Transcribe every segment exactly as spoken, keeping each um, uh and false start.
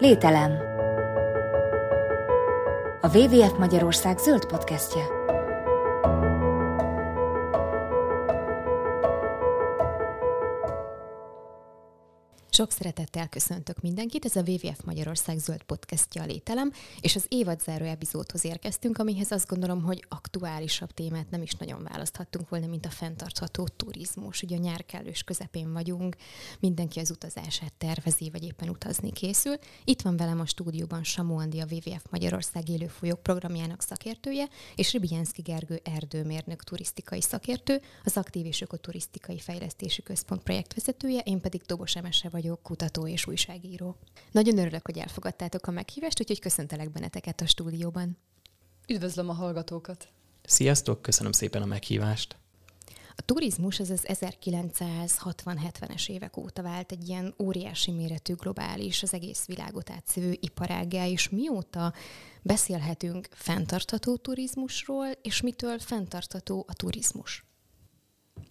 Lételem. A dupla vé dupla vé ef Magyarország zöld podcastje. Sok szeretettel köszöntök mindenkit, ez a dupla vé dupla vé ef Magyarország zöld podcastja a Lételem, és az évadzáró epizódhoz érkeztünk, amihez azt gondolom, hogy aktuálisabb témát nem is nagyon választhattunk volna, mint a fenntartható turizmus. Ugye a nyár kellős közepén vagyunk, mindenki az utazását tervezi, vagy éppen utazni készül. Itt van velem a stúdióban Szamu Andi, a dupla vé dupla vé ef Magyarország élőfolyók programjának szakértője, és Ribiánszki Gergő erdőmérnök turisztikai szakértő, az Aktív és Ökoturisztikai Fejlesztési Központ projektvezetője, én pedig Dobos Emese vagyok, kutató és újságíró. Nagyon örülök, hogy elfogadtátok a meghívást, úgyhogy köszöntelek benneteket a stúdióban. Üdvözlöm a hallgatókat! Sziasztok, köszönöm szépen a meghívást! A turizmus az az ezerkilencszázhatvan-hetvenes évek óta vált egy ilyen óriási méretű globális, az egész világot átszövő iparággá, és mióta beszélhetünk fenntartható turizmusról, és mitől fenntartható a turizmus?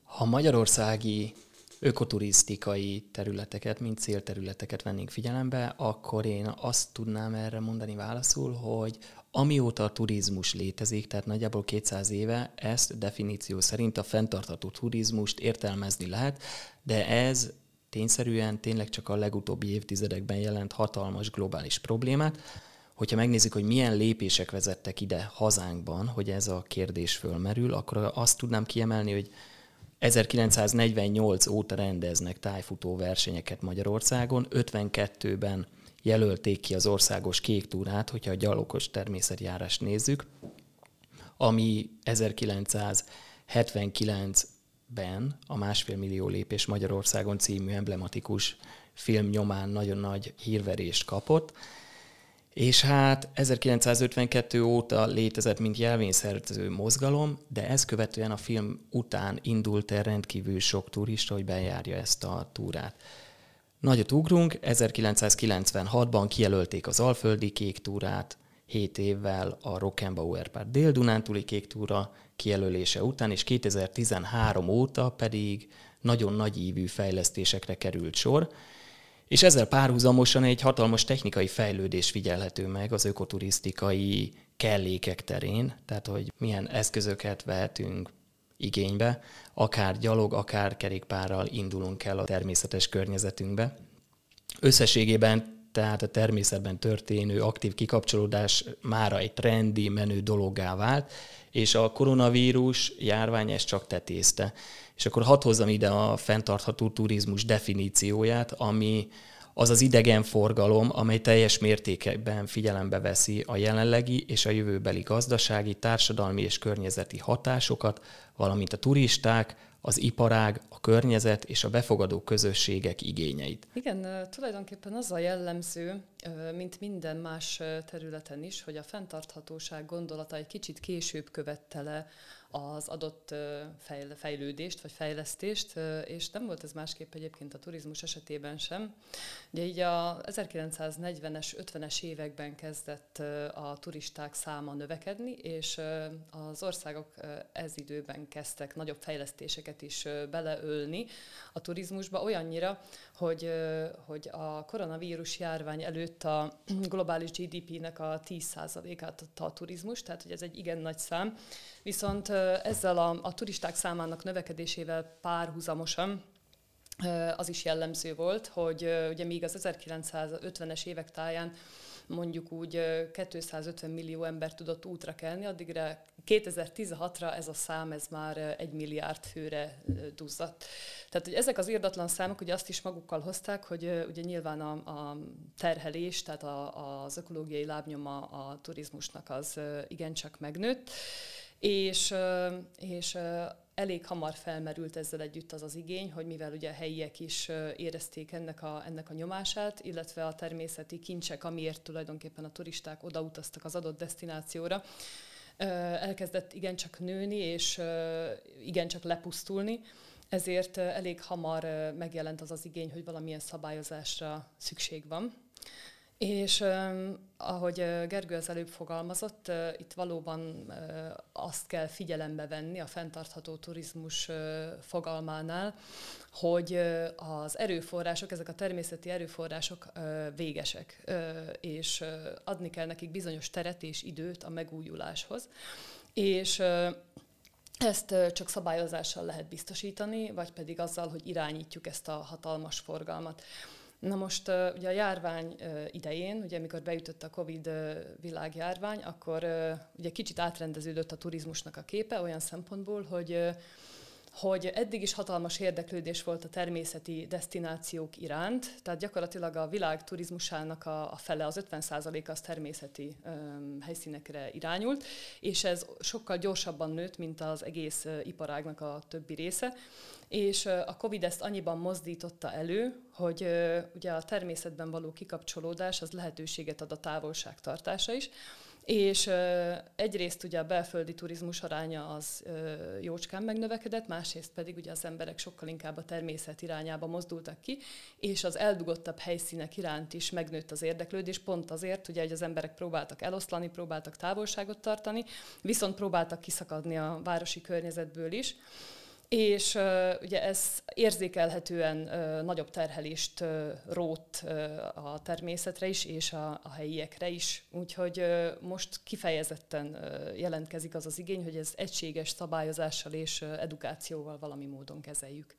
Ha magyarországi ökoturisztikai területeket, mint célterületeket vennénk figyelembe, akkor én azt tudnám erre mondani válaszul, hogy amióta a turizmus létezik, tehát nagyjából kétszáz éve, ezt definíció szerint a fenntartható turizmust értelmezni lehet, de ez tényszerűen tényleg csak a legutóbbi évtizedekben jelent hatalmas globális problémát. Hogyha megnézzük, hogy milyen lépések vezettek ide hazánkban, hogy ez a kérdés fölmerül, akkor azt tudnám kiemelni, hogy ezerkilencszáznegyvennyolc óta rendeznek tájfutó versenyeket Magyarországon, ötvenkettőben jelölték ki az országos kék túrát, hogyha a gyalogos természetjárást nézzük, ami ezerkilencszázhetvenkilencben a másfél millió lépés Magyarországon című emblematikus film nyomán nagyon nagy hírverést kapott. És hát ezerkilencszázötvenkettő óta létezett, mint jelvényszerző mozgalom, de ezt követően a film után indult el rendkívül sok turista, hogy bejárja ezt a túrát. Nagyot ugrunk, ezerkilencszázkilencvenhatban kijelölték az Alföldi Kék Túrát, hét évvel a Rockenbauer Park Dél-Dunántúli Kék Túra kijelölése után, és kétezer-tizenhárom óta pedig nagyon nagyívű fejlesztésekre került sor, és ezzel párhuzamosan egy hatalmas technikai fejlődés figyelhető meg az ökoturisztikai kellékek terén, tehát hogy milyen eszközöket vehetünk igénybe, akár gyalog, akár kerékpárral indulunk el a természetes környezetünkbe. Összességében tehát a természetben történő aktív kikapcsolódás mára egy trendi, menő dologgá vált, és a koronavírus járvány ezt csak tetézte. És akkor hadd hozzam ide a fenntartható turizmus definícióját, ami az az idegenforgalom, amely teljes mértékben figyelembe veszi a jelenlegi és a jövőbeli gazdasági, társadalmi és környezeti hatásokat, valamint a turisták, az iparág, a környezet és a befogadó közösségek igényeit. Igen, tulajdonképpen az a jellemző, mint minden más területen is, hogy a fenntarthatóság gondolata egy kicsit később követte le az adott fejlődést vagy fejlesztést, és nem volt ez másképp egyébként a turizmus esetében sem. Ugye így a ezerkilencszáznegyvenes, ötvenes években kezdett a turisták száma növekedni, és az országok ez időben kezdtek nagyobb fejlesztéseket is beleölni a turizmusba, olyannyira, hogy, hogy a koronavírus járvány előtt a globális gé dé pé-nek a tíz százalékát adta a turizmus, tehát hogy ez egy igen nagy szám. Viszont ezzel a, a turisták számának növekedésével párhuzamosan az is jellemző volt, hogy ugye még az ezerkilencszázötvenes évek táján mondjuk úgy kétszázötven millió ember tudott útra kelni, addigra kétezer-tizenhatra ez a szám, ez már egy milliárd főre duzzadt. Tehát, hogy ezek az irdatlan számok ugye azt is magukkal hozták, hogy ugye nyilván a, a terhelés, tehát a, az ökológiai lábnyoma a turizmusnak az igencsak megnőtt, és, és elég hamar felmerült ezzel együtt az az igény, hogy mivel ugye a helyiek is érezték ennek a, ennek a nyomását, illetve a természeti kincsek, amiért tulajdonképpen a turisták odautaztak az adott desztinációra, elkezdett igencsak nőni és igencsak lepusztulni, ezért elég hamar megjelent az az igény, hogy valamilyen szabályozásra szükség van. És ahogy Gergő az előbb fogalmazott, itt valóban azt kell figyelembe venni a fenntartható turizmus fogalmánál, hogy az erőforrások, ezek a természeti erőforrások végesek, és adni kell nekik bizonyos teret és időt a megújuláshoz. És ezt csak szabályozással lehet biztosítani, vagy pedig azzal, hogy irányítjuk ezt a hatalmas forgalmat. Na most ugye a járvány idején, ugye amikor beütött a Covid világjárvány, akkor ugye kicsit átrendeződött a turizmusnak a képe olyan szempontból, hogy, hogy eddig is hatalmas érdeklődés volt a természeti desztinációk iránt, tehát gyakorlatilag a világ turizmusának a, a fele, az ötven százaléka az természeti um, helyszínekre irányult, és ez sokkal gyorsabban nőtt, mint az egész iparágnak a többi része. És a Covid ezt annyiban mozdította elő, hogy uh, ugye a természetben való kikapcsolódás az lehetőséget ad a távolságtartása is, és uh, egyrészt ugye a belföldi turizmus aránya az uh, jócskán megnövekedett, másrészt pedig ugye az emberek sokkal inkább a természet irányába mozdultak ki, és az eldugottabb helyszínek iránt is megnőtt az érdeklődés, pont azért, ugye, hogy az emberek próbáltak eloszlani, próbáltak távolságot tartani, viszont próbáltak kiszakadni a városi környezetből is. És uh, ugye ez érzékelhetően uh, nagyobb terhelést uh, rót uh, a természetre is, és a, a helyiekre is. Úgyhogy uh, most kifejezetten uh, jelentkezik az az igény, hogy ez egységes szabályozással és uh, edukációval valami módon kezeljük.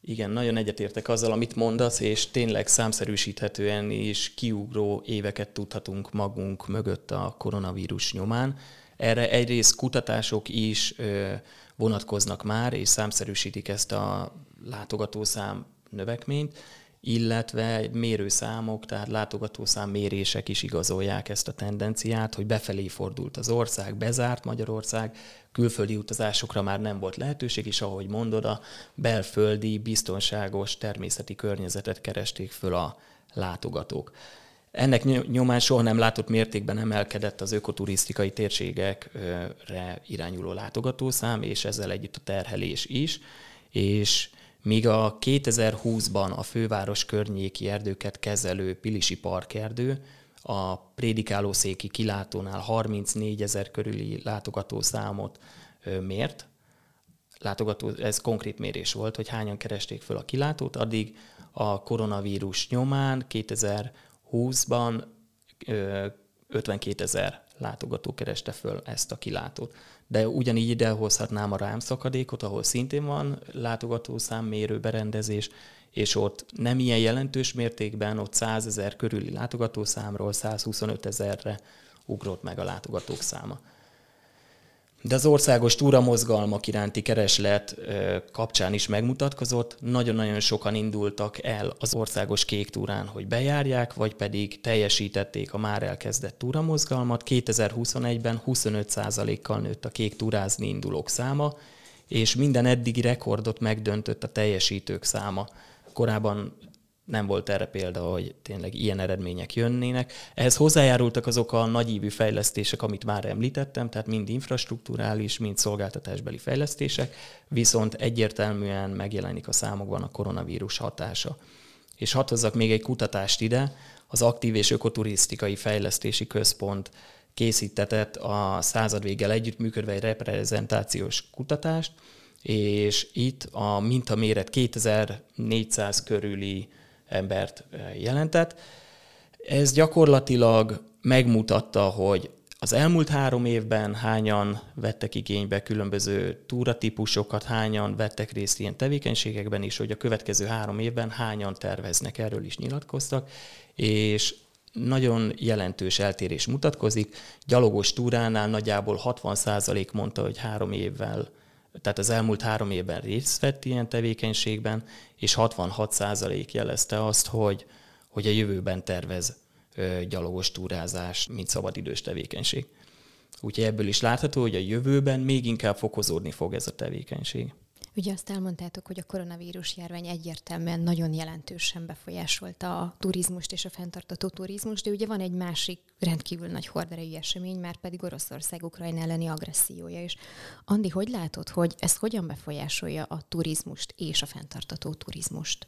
Igen, nagyon egyetértek azzal, amit mondasz, és tényleg számszerűsíthetően is kiugró éveket tudhatunk magunk mögött a koronavírus nyomán. Erre egyrészt kutatások is ö, vonatkoznak már, és számszerűsítik ezt a látogatószám növekményt, illetve mérőszámok, tehát látogatószám mérések is igazolják ezt a tendenciát, hogy befelé fordult az ország, bezárt Magyarország, külföldi utazásokra már nem volt lehetőség, és ahogy mondod, a belföldi, biztonságos természeti környezetet keresték föl a látogatók. Ennek nyomán soha nem látott mértékben emelkedett az ökoturisztikai térségekre irányuló látogatószám, és ezzel együtt a terhelés is, és míg a kétezer-húszban a főváros környéki erdőket kezelő Pilisi Parkerdő a Prédikálószéki kilátónál harminc négyezer körüli látogatószámot mért, látogató, ez konkrét mérés volt, hogy hányan keresték föl a kilátót, addig a koronavírus nyomán kétezer-húszban ötvenkétezer látogató kereste föl ezt a kilátót. De ugyanígy ide hozhatnám a Rám-szakadékot, ahol szintén van látogatószámmérő berendezés, és ott nem ilyen jelentős mértékben, ott százezer körüli látogatószámról százhuszonötezerre ugrott meg a látogatók száma. De az országos túramozgalmak iránti kereslet kapcsán is megmutatkozott. Nagyon-nagyon sokan indultak el az országos kék túrán, hogy bejárják, vagy pedig teljesítették a már elkezdett túramozgalmat. kétezer-huszonegyben huszonöt százalékkal nőtt a kék túrázni indulók száma, és minden eddigi rekordot megdöntött a teljesítők száma. Korábban nem volt erre példa, hogy tényleg ilyen eredmények jönnének. Ehhez hozzájárultak azok a nagyívű fejlesztések, amit már említettem, tehát mind infrastrukturális, mind szolgáltatásbeli fejlesztések, viszont egyértelműen megjelenik a számokban a koronavírus hatása. És hadd hozzak még egy kutatást ide, az Aktív és Ökoturisztikai Fejlesztési Központ készítetett a századvéggel együttműködve egy reprezentációs kutatást, és itt a mintaméret kétezer-négyszáz körüli embert jelentett. Ez gyakorlatilag megmutatta, hogy az elmúlt három évben hányan vettek igénybe különböző túratípusokat, hányan vettek részt ilyen tevékenységekben, és hogy a következő három évben hányan terveznek, erről is nyilatkoztak, és nagyon jelentős eltérés mutatkozik. Gyalogos túránál nagyjából hatvan százalék mondta, hogy három évvel Tehát az elmúlt három évben részt vett ilyen tevékenységben, és hatvanhat százalék jelezte azt, hogy, hogy a jövőben tervez ö, gyalogos túrázás, mint szabadidős tevékenység. Úgyhogy ebből is látható, hogy a jövőben még inkább fokozódni fog ez a tevékenység. Ugye azt elmondtátok, hogy a koronavírus járvány egyértelműen nagyon jelentősen befolyásolta a turizmust és a fenntartató turizmust, de ugye van egy másik rendkívül nagy horderejű esemény, már pedig Oroszország Ukrajna elleni agressziója is. Andi, hogy látod, hogy ez hogyan befolyásolja a turizmust és a fenntartató turizmust?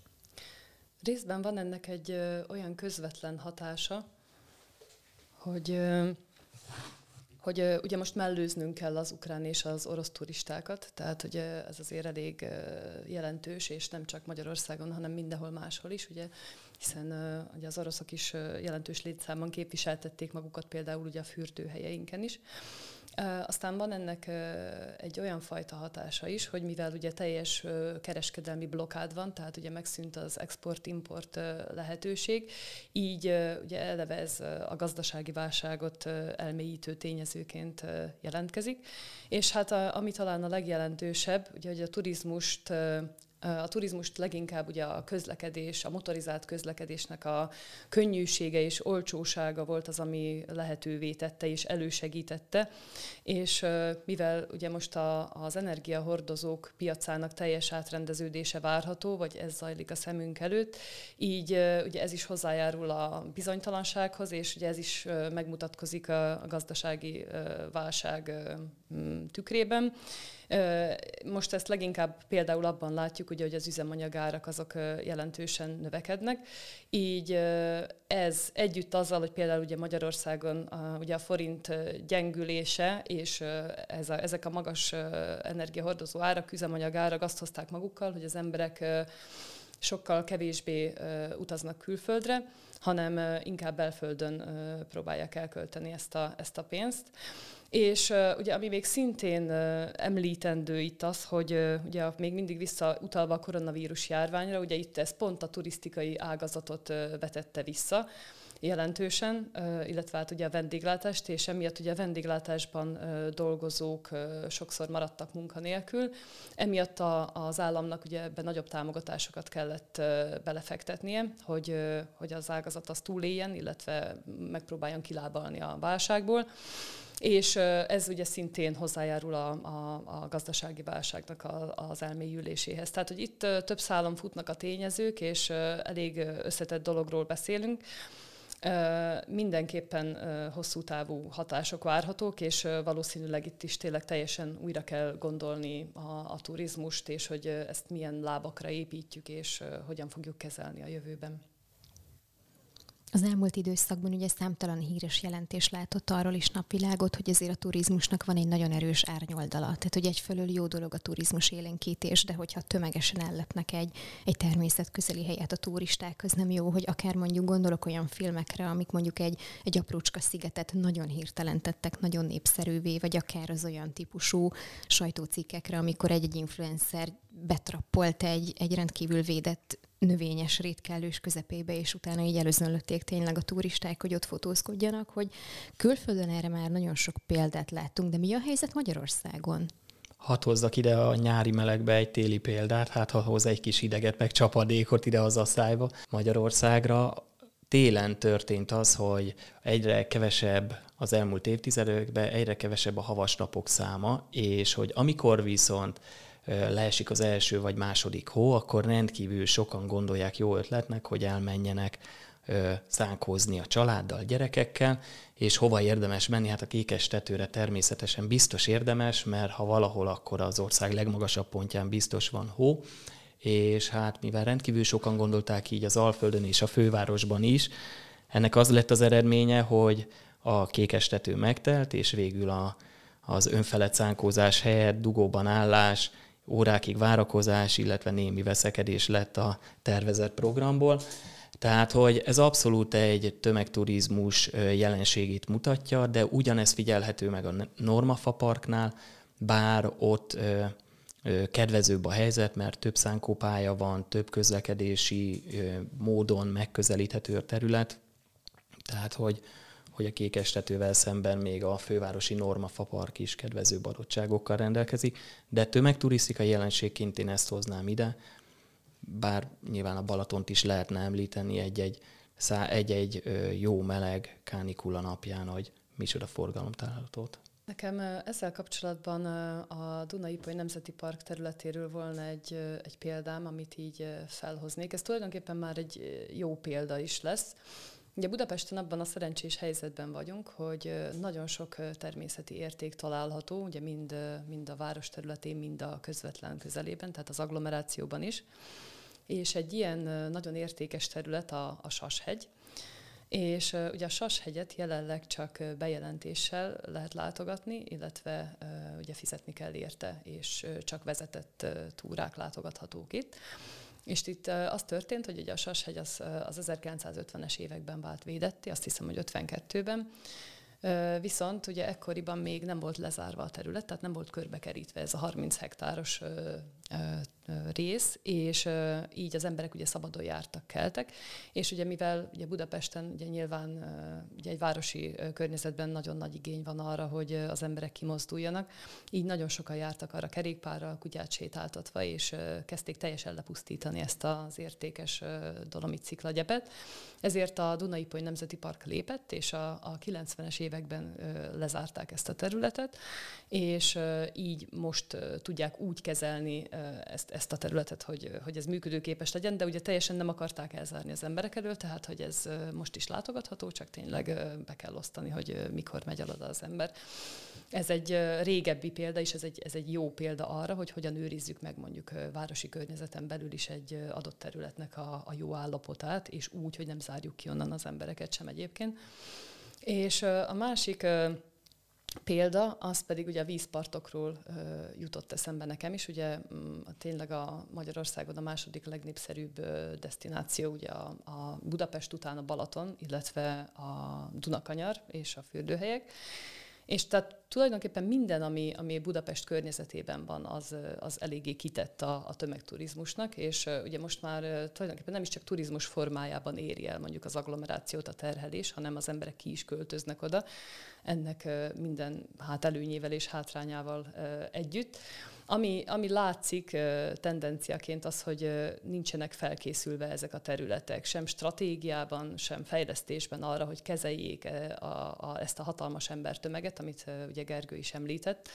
Részben van ennek egy ö, olyan közvetlen hatása, hogy, ö, hogy ö, ugye most mellőznünk kell az ukrán és az orosz turistákat, tehát hogy ez azért elég ö, jelentős, és nem csak Magyarországon, hanem mindenhol máshol is, ugye, hiszen ö, ugye az oroszok is ö, jelentős létszámban képviseltették magukat például ugye a fürdőhelyeinken is. Aztán van ennek egy olyan fajta hatása is, hogy mivel ugye teljes kereskedelmi blokád van, tehát ugye megszűnt az export-import lehetőség, így ugye eleve ez a gazdasági válságot elmélyítő tényezőként jelentkezik. És hát a, ami talán a legjelentősebb, ugye hogy a turizmust, a turizmust leginkább ugye a közlekedés, a motorizált közlekedésnek a könnyűsége és olcsósága volt az, ami lehetővé tette és elősegítette, és mivel ugye most a, az energiahordozók piacának teljes átrendeződése várható, vagy ez zajlik a szemünk előtt, így ugye ez is hozzájárul a bizonytalansághoz, és ugye ez is megmutatkozik a gazdasági válság tükrében. Most ezt leginkább például abban látjuk, ugye, hogy az üzemanyagárak azok jelentősen növekednek, így ez együtt azzal, hogy például ugye Magyarországon a, ugye a forint gyengülése és ez a, ezek a magas energiahordozó árak, üzemanyagárak azt hozták magukkal, hogy az emberek sokkal kevésbé utaznak külföldre, hanem inkább belföldön próbálják elkölteni ezt a, ezt a pénzt. És uh, ugye ami még szintén uh, említendő itt az, hogy uh, ugye még mindig visszautalva a koronavírus járványra, ugye itt ez pont a turisztikai ágazatot uh, vetette vissza jelentősen, uh, illetve hát ugye a vendéglátást, és emiatt ugye a vendéglátásban uh, dolgozók uh, sokszor maradtak munkanélkül. Emiatt a, az államnak ugye ebben nagyobb támogatásokat kellett uh, belefektetnie, hogy, uh, hogy az ágazat az túléljen, illetve megpróbáljon kilábalni a válságból. És ez ugye szintén hozzájárul a, a, a gazdasági válságnak a, az elmélyüléséhez. Tehát, hogy itt több szálon futnak a tényezők, és elég összetett dologról beszélünk. Mindenképpen hosszú távú hatások várhatók, és valószínűleg itt is tényleg teljesen újra kell gondolni a, a turizmust, és hogy ezt milyen lábakra építjük, és hogyan fogjuk kezelni a jövőben. Az elmúlt időszakban ugye számtalan híres jelentés látott arról is napvilágot, hogy azért a turizmusnak van egy nagyon erős árnyoldala. Tehát, hogy egyfelől jó dolog a turizmus élénkítés, de hogyha tömegesen ellepnek egy, egy természetközeli helyet a turisták, az nem jó, hogy akár mondjuk gondolok olyan filmekre, amik mondjuk egy, egy aprócska szigetet nagyon hirtelen tettek, nagyon népszerűvé, vagy akár az olyan típusú sajtócikkekre, amikor egy-egy influencer betrappolt egy, egy rendkívül védett növényes rétkellős közepébe, és utána így előzönlötték tényleg a turisták, hogy ott fotózkodjanak, hogy külföldön erre már nagyon sok példát láttunk, de mi a helyzet Magyarországon? Hadd hozzak ide a nyári melegbe egy téli példát, hát ha hoz egy kis ideget, meg csapadékot ide az asszályba Magyarországra. Télen történt az, hogy egyre kevesebb az elmúlt évtizedekben, egyre kevesebb a havas napok száma, és hogy amikor viszont leesik az első vagy második hó, akkor rendkívül sokan gondolják jó ötletnek, hogy elmenjenek szánkózni a családdal, gyerekekkel, és hova érdemes menni? Hát a Kékestetőre természetesen biztos érdemes, mert ha valahol, akkor az ország legmagasabb pontján biztos van hó, és hát mivel rendkívül sokan gondolták így az Alföldön és a fővárosban is, ennek az lett az eredménye, hogy a Kékestető megtelt, és végül a, az önfelett szánkózás helyett dugóban állás, órákig várakozás, illetve némi veszekedés lett a tervezett programból. Tehát, hogy ez abszolút egy tömegturizmus jelenségét mutatja, de ugyanez figyelhető meg a Normafa parknál, bár ott ö, ö, kedvezőbb a helyzet, mert több szánkópálya van, több közlekedési ö, módon megközelíthető a terület. Tehát, hogy, hogy a Kékestetővel szemben még a fővárosi Normafa park is kedvezőbb adottságokkal rendelkezik, de tömegturisztikai jelenségként én ezt hoznám ide, bár nyilván a Balatont is lehetne említeni egy-egy, szá, egy-egy jó meleg kánikula napján, hogy micsoda forgalom találhatót. Nekem ezzel kapcsolatban a Duna-Ipoly Nemzeti Park területéről volna egy, egy példám, amit így felhoznék. Ez tulajdonképpen már egy jó példa is lesz. Ugye Budapesten abban a szerencsés helyzetben vagyunk, hogy nagyon sok természeti érték található, ugye mind, mind a város területén, mind a közvetlen közelében, tehát az agglomerációban is. és egy ilyen nagyon értékes terület a, a Sashegy. És uh, ugye a Sashegyet jelenleg csak bejelentéssel lehet látogatni, illetve uh, ugye fizetni kell érte, és uh, csak vezetett uh, túrák látogathatók itt. És itt uh, az történt, hogy ugye a Sashegy az, az ezerkilencszázötvenes években vált védetté, azt hiszem, hogy ötvenkettőben. Uh, viszont ugye ekkoriban még nem volt lezárva a terület, tehát nem volt körbekerítve ez a harminc hektáros uh, uh, rész, és uh, így az emberek ugye szabadon jártak, keltek, és ugye mivel ugye Budapesten ugye nyilván uh, ugye egy városi uh, környezetben nagyon nagy igény van arra, hogy uh, az emberek kimozduljanak, így nagyon sokan jártak arra kerékpárral, kutyát sétáltatva, és uh, kezdték teljesen lepusztítani ezt az értékes uh, dolomit sziklagyepet. Ezért a Duna-Ipoly Nemzeti Park lépett, és a, a kilencvenes évek lezárták ezt a területet, és így most tudják úgy kezelni ezt, ezt a területet, hogy, hogy ez működőképes legyen, de ugye teljesen nem akarták elzárni az emberek elől, tehát hogy ez most is látogatható, csak tényleg be kell osztani, hogy mikor megy el oda az ember. Ez egy régebbi példa, és ez egy, ez egy jó példa arra, hogy hogyan őrizzük meg mondjuk városi környezeten belül is egy adott területnek a, a jó állapotát, és úgy, hogy nem zárjuk ki onnan az embereket sem egyébként. És a másik példa, az pedig ugye a vízpartokról jutott eszembe nekem is. Ugye tényleg a Magyarországon a második legnépszerűbb desztináció ugye a, a Budapest után a Balaton, illetve a Dunakanyar és a fürdőhelyek. És tehát tulajdonképpen minden, ami, ami Budapest környezetében van, az, az eléggé kitett a, a tömegturizmusnak, és uh, ugye most már uh, tulajdonképpen nem is csak turizmus formájában éri el mondjuk az agglomerációt a terhelés, hanem az emberek ki is költöznek oda, ennek uh, minden hát előnyével és hátrányával uh, együtt. Ami, ami látszik uh, tendenciaként az, hogy uh, nincsenek felkészülve ezek a területek, sem stratégiában, sem fejlesztésben arra, hogy kezeljék uh, a, a, ezt a hatalmas embertömeget, amit uh, ugye Gergő is említett.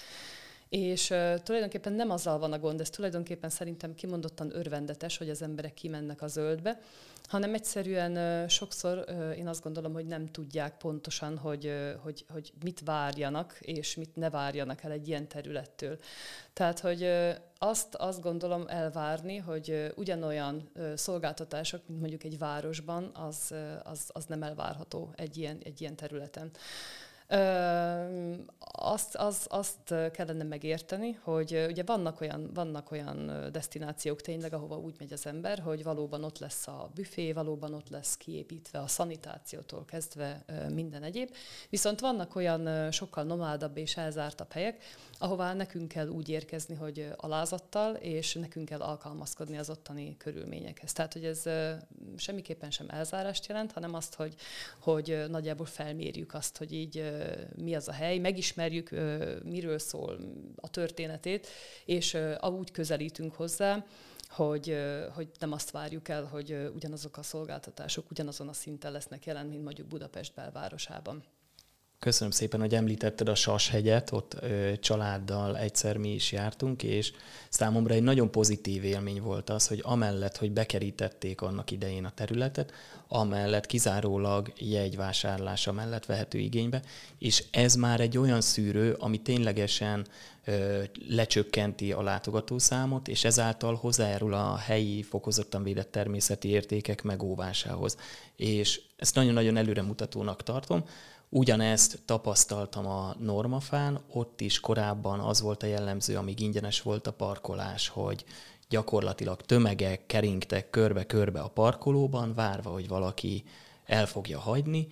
És uh, tulajdonképpen nem azzal van a gond, ez tulajdonképpen szerintem kimondottan örvendetes, hogy az emberek kimennek a zöldbe, hanem egyszerűen uh, sokszor uh, én azt gondolom, hogy nem tudják pontosan, hogy, uh, hogy, hogy mit várjanak, és mit ne várjanak el egy ilyen területtől. Tehát, hogy uh, azt, azt gondolom elvárni, hogy uh, ugyanolyan uh, szolgáltatások, mint mondjuk egy városban, az, uh, az, az nem elvárható egy ilyen, egy ilyen területen. Ö, azt, az, azt kellene megérteni, hogy ugye vannak olyan, vannak olyan desztinációk tényleg, ahova úgy megy az ember, hogy valóban ott lesz a büfé, valóban ott lesz kiépítve a szanitációtól kezdve minden egyéb. Viszont vannak olyan sokkal nomádabb és elzártabb helyek, ahová nekünk kell úgy érkezni, hogy alázattal, és nekünk kell alkalmazkodni az ottani körülményekhez. Tehát, hogy ez semmiképpen sem elzárást jelent, hanem azt, hogy, hogy nagyjából felmérjük azt, hogy így mi az a hely, megismerjük, miről szól a történetét, és úgy közelítünk hozzá, hogy, hogy nem azt várjuk el, hogy ugyanazok a szolgáltatások ugyanazon a szinten lesznek jelen, mint mondjuk Budapest belvárosában. Köszönöm szépen, hogy említetted a Sashegyet, ott ö, családdal egyszer mi is jártunk, és számomra egy nagyon pozitív élmény volt az, hogy amellett, hogy bekerítették annak idején a területet, amellett kizárólag jegyvásárlása mellett vehető igénybe, és ez már egy olyan szűrő, ami ténylegesen ö, lecsökkenti a látogatószámot, és ezáltal hozzájárul a helyi fokozottan védett természeti értékek megóvásához. És ezt nagyon-nagyon előremutatónak tartom. Ugyanezt tapasztaltam a Normafán, ott is korábban az volt a jellemző, amíg ingyenes volt a parkolás, hogy gyakorlatilag tömegek keringtek körbe-körbe a parkolóban, várva, hogy valaki el fogja hagyni,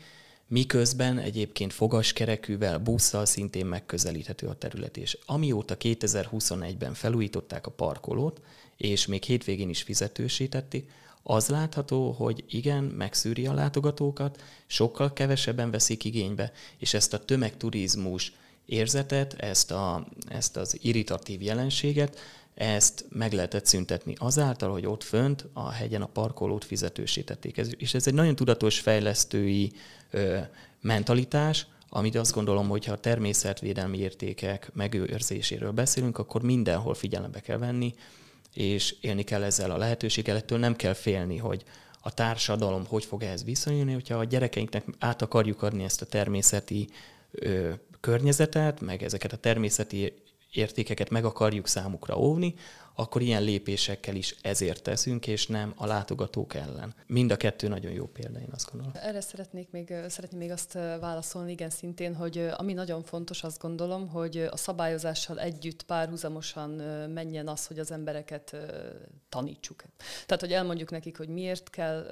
miközben egyébként fogaskerekűvel, busszal szintén megközelíthető a terület. És amióta kétezer-huszonegyben felújították a parkolót, és még hétvégén is fizetősítették, az látható, hogy igen, megszűri a látogatókat, sokkal kevesebben veszik igénybe, és ezt a tömegturizmus érzetet, ezt, a, ezt az irritatív jelenséget, ezt meg lehetett szüntetni azáltal, hogy ott fönt a hegyen a parkolót fizetősítették. Ez, és ez egy nagyon tudatos fejlesztői ö, mentalitás, amit azt gondolom, hogy ha a természetvédelmi értékek megőrzéséről beszélünk, akkor mindenhol figyelembe kell venni, és élni kell ezzel a lehetőséggel, ettől nem kell félni, hogy a társadalom hogy fog ehhez viszonyulni, hogyha a gyerekeinknek át akarjuk adni ezt a természeti ö, környezetet, meg ezeket a természeti értékeket meg akarjuk számukra óvni, akkor ilyen lépésekkel is ezért teszünk, és nem a látogatók ellen. Mind a kettő nagyon jó példa, én azt gondolom. Erre szeretnék még, szeretném még azt válaszolni, igen, szintén, hogy ami nagyon fontos, azt gondolom, hogy a szabályozással együtt párhuzamosan menjen az, hogy az embereket tanítsuk. Tehát, hogy elmondjuk nekik, hogy miért kell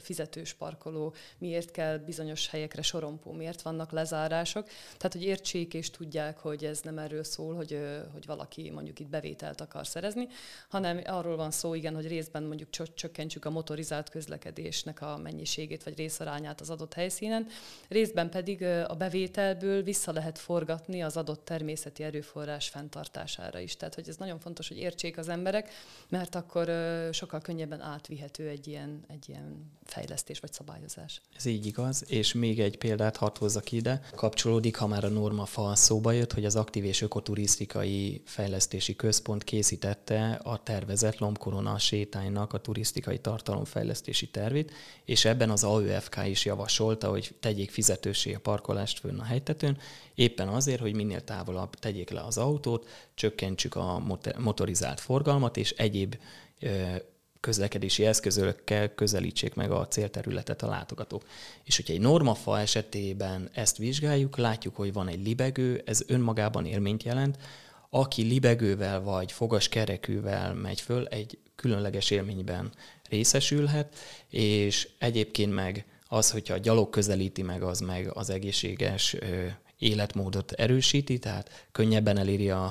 fizetős parkoló, miért kell bizonyos helyekre sorompó, miért vannak lezárások. Tehát, hogy értsék és tudják, hogy ez nem erről szól, hogy, hogy valaki mondjuk itt bevételt akar szerezni, hanem arról van szó, igen, hogy részben mondjuk csökkentsük a motorizált közlekedésnek a mennyiségét vagy részarányát az adott helyszínen, részben pedig a bevételből vissza lehet forgatni az adott természeti erőforrás fenntartására is. Tehát, hogy ez nagyon fontos, hogy értsék az emberek, mert akkor sokkal könnyebben átvihető egy ilyen, egy ilyen fejlesztés vagy szabályozás. Ez így igaz, és még egy példát hadd hozzak ide. Kapcsolódik, ha már a Normafa szóba jött, hogy az Aktív és Ökoturisztikai Fejlesztési Központ készítette a tervezett lombkorona sétánynak a turisztikai tartalomfejlesztési tervét, és ebben az á ö ef ká is javasolta, hogy tegyék fizetőssé a parkolást fönn a hegytetőn, éppen azért, hogy minél távolabb tegyék le az autót, csökkentsük a motorizált forgalmat, és egyéb közlekedési eszközökkel közelítsék meg a célterületet a látogatók. És hogyha egy Normafa esetében ezt vizsgáljuk, látjuk, hogy van egy libegő, ez önmagában élményt jelent. Aki libegővel vagy fogaskerekűvel megy föl, egy különleges élményben részesülhet, és egyébként meg az, hogyha a gyalog közelíti meg, az meg az egészséges életmódot erősíti, tehát könnyebben eléri a,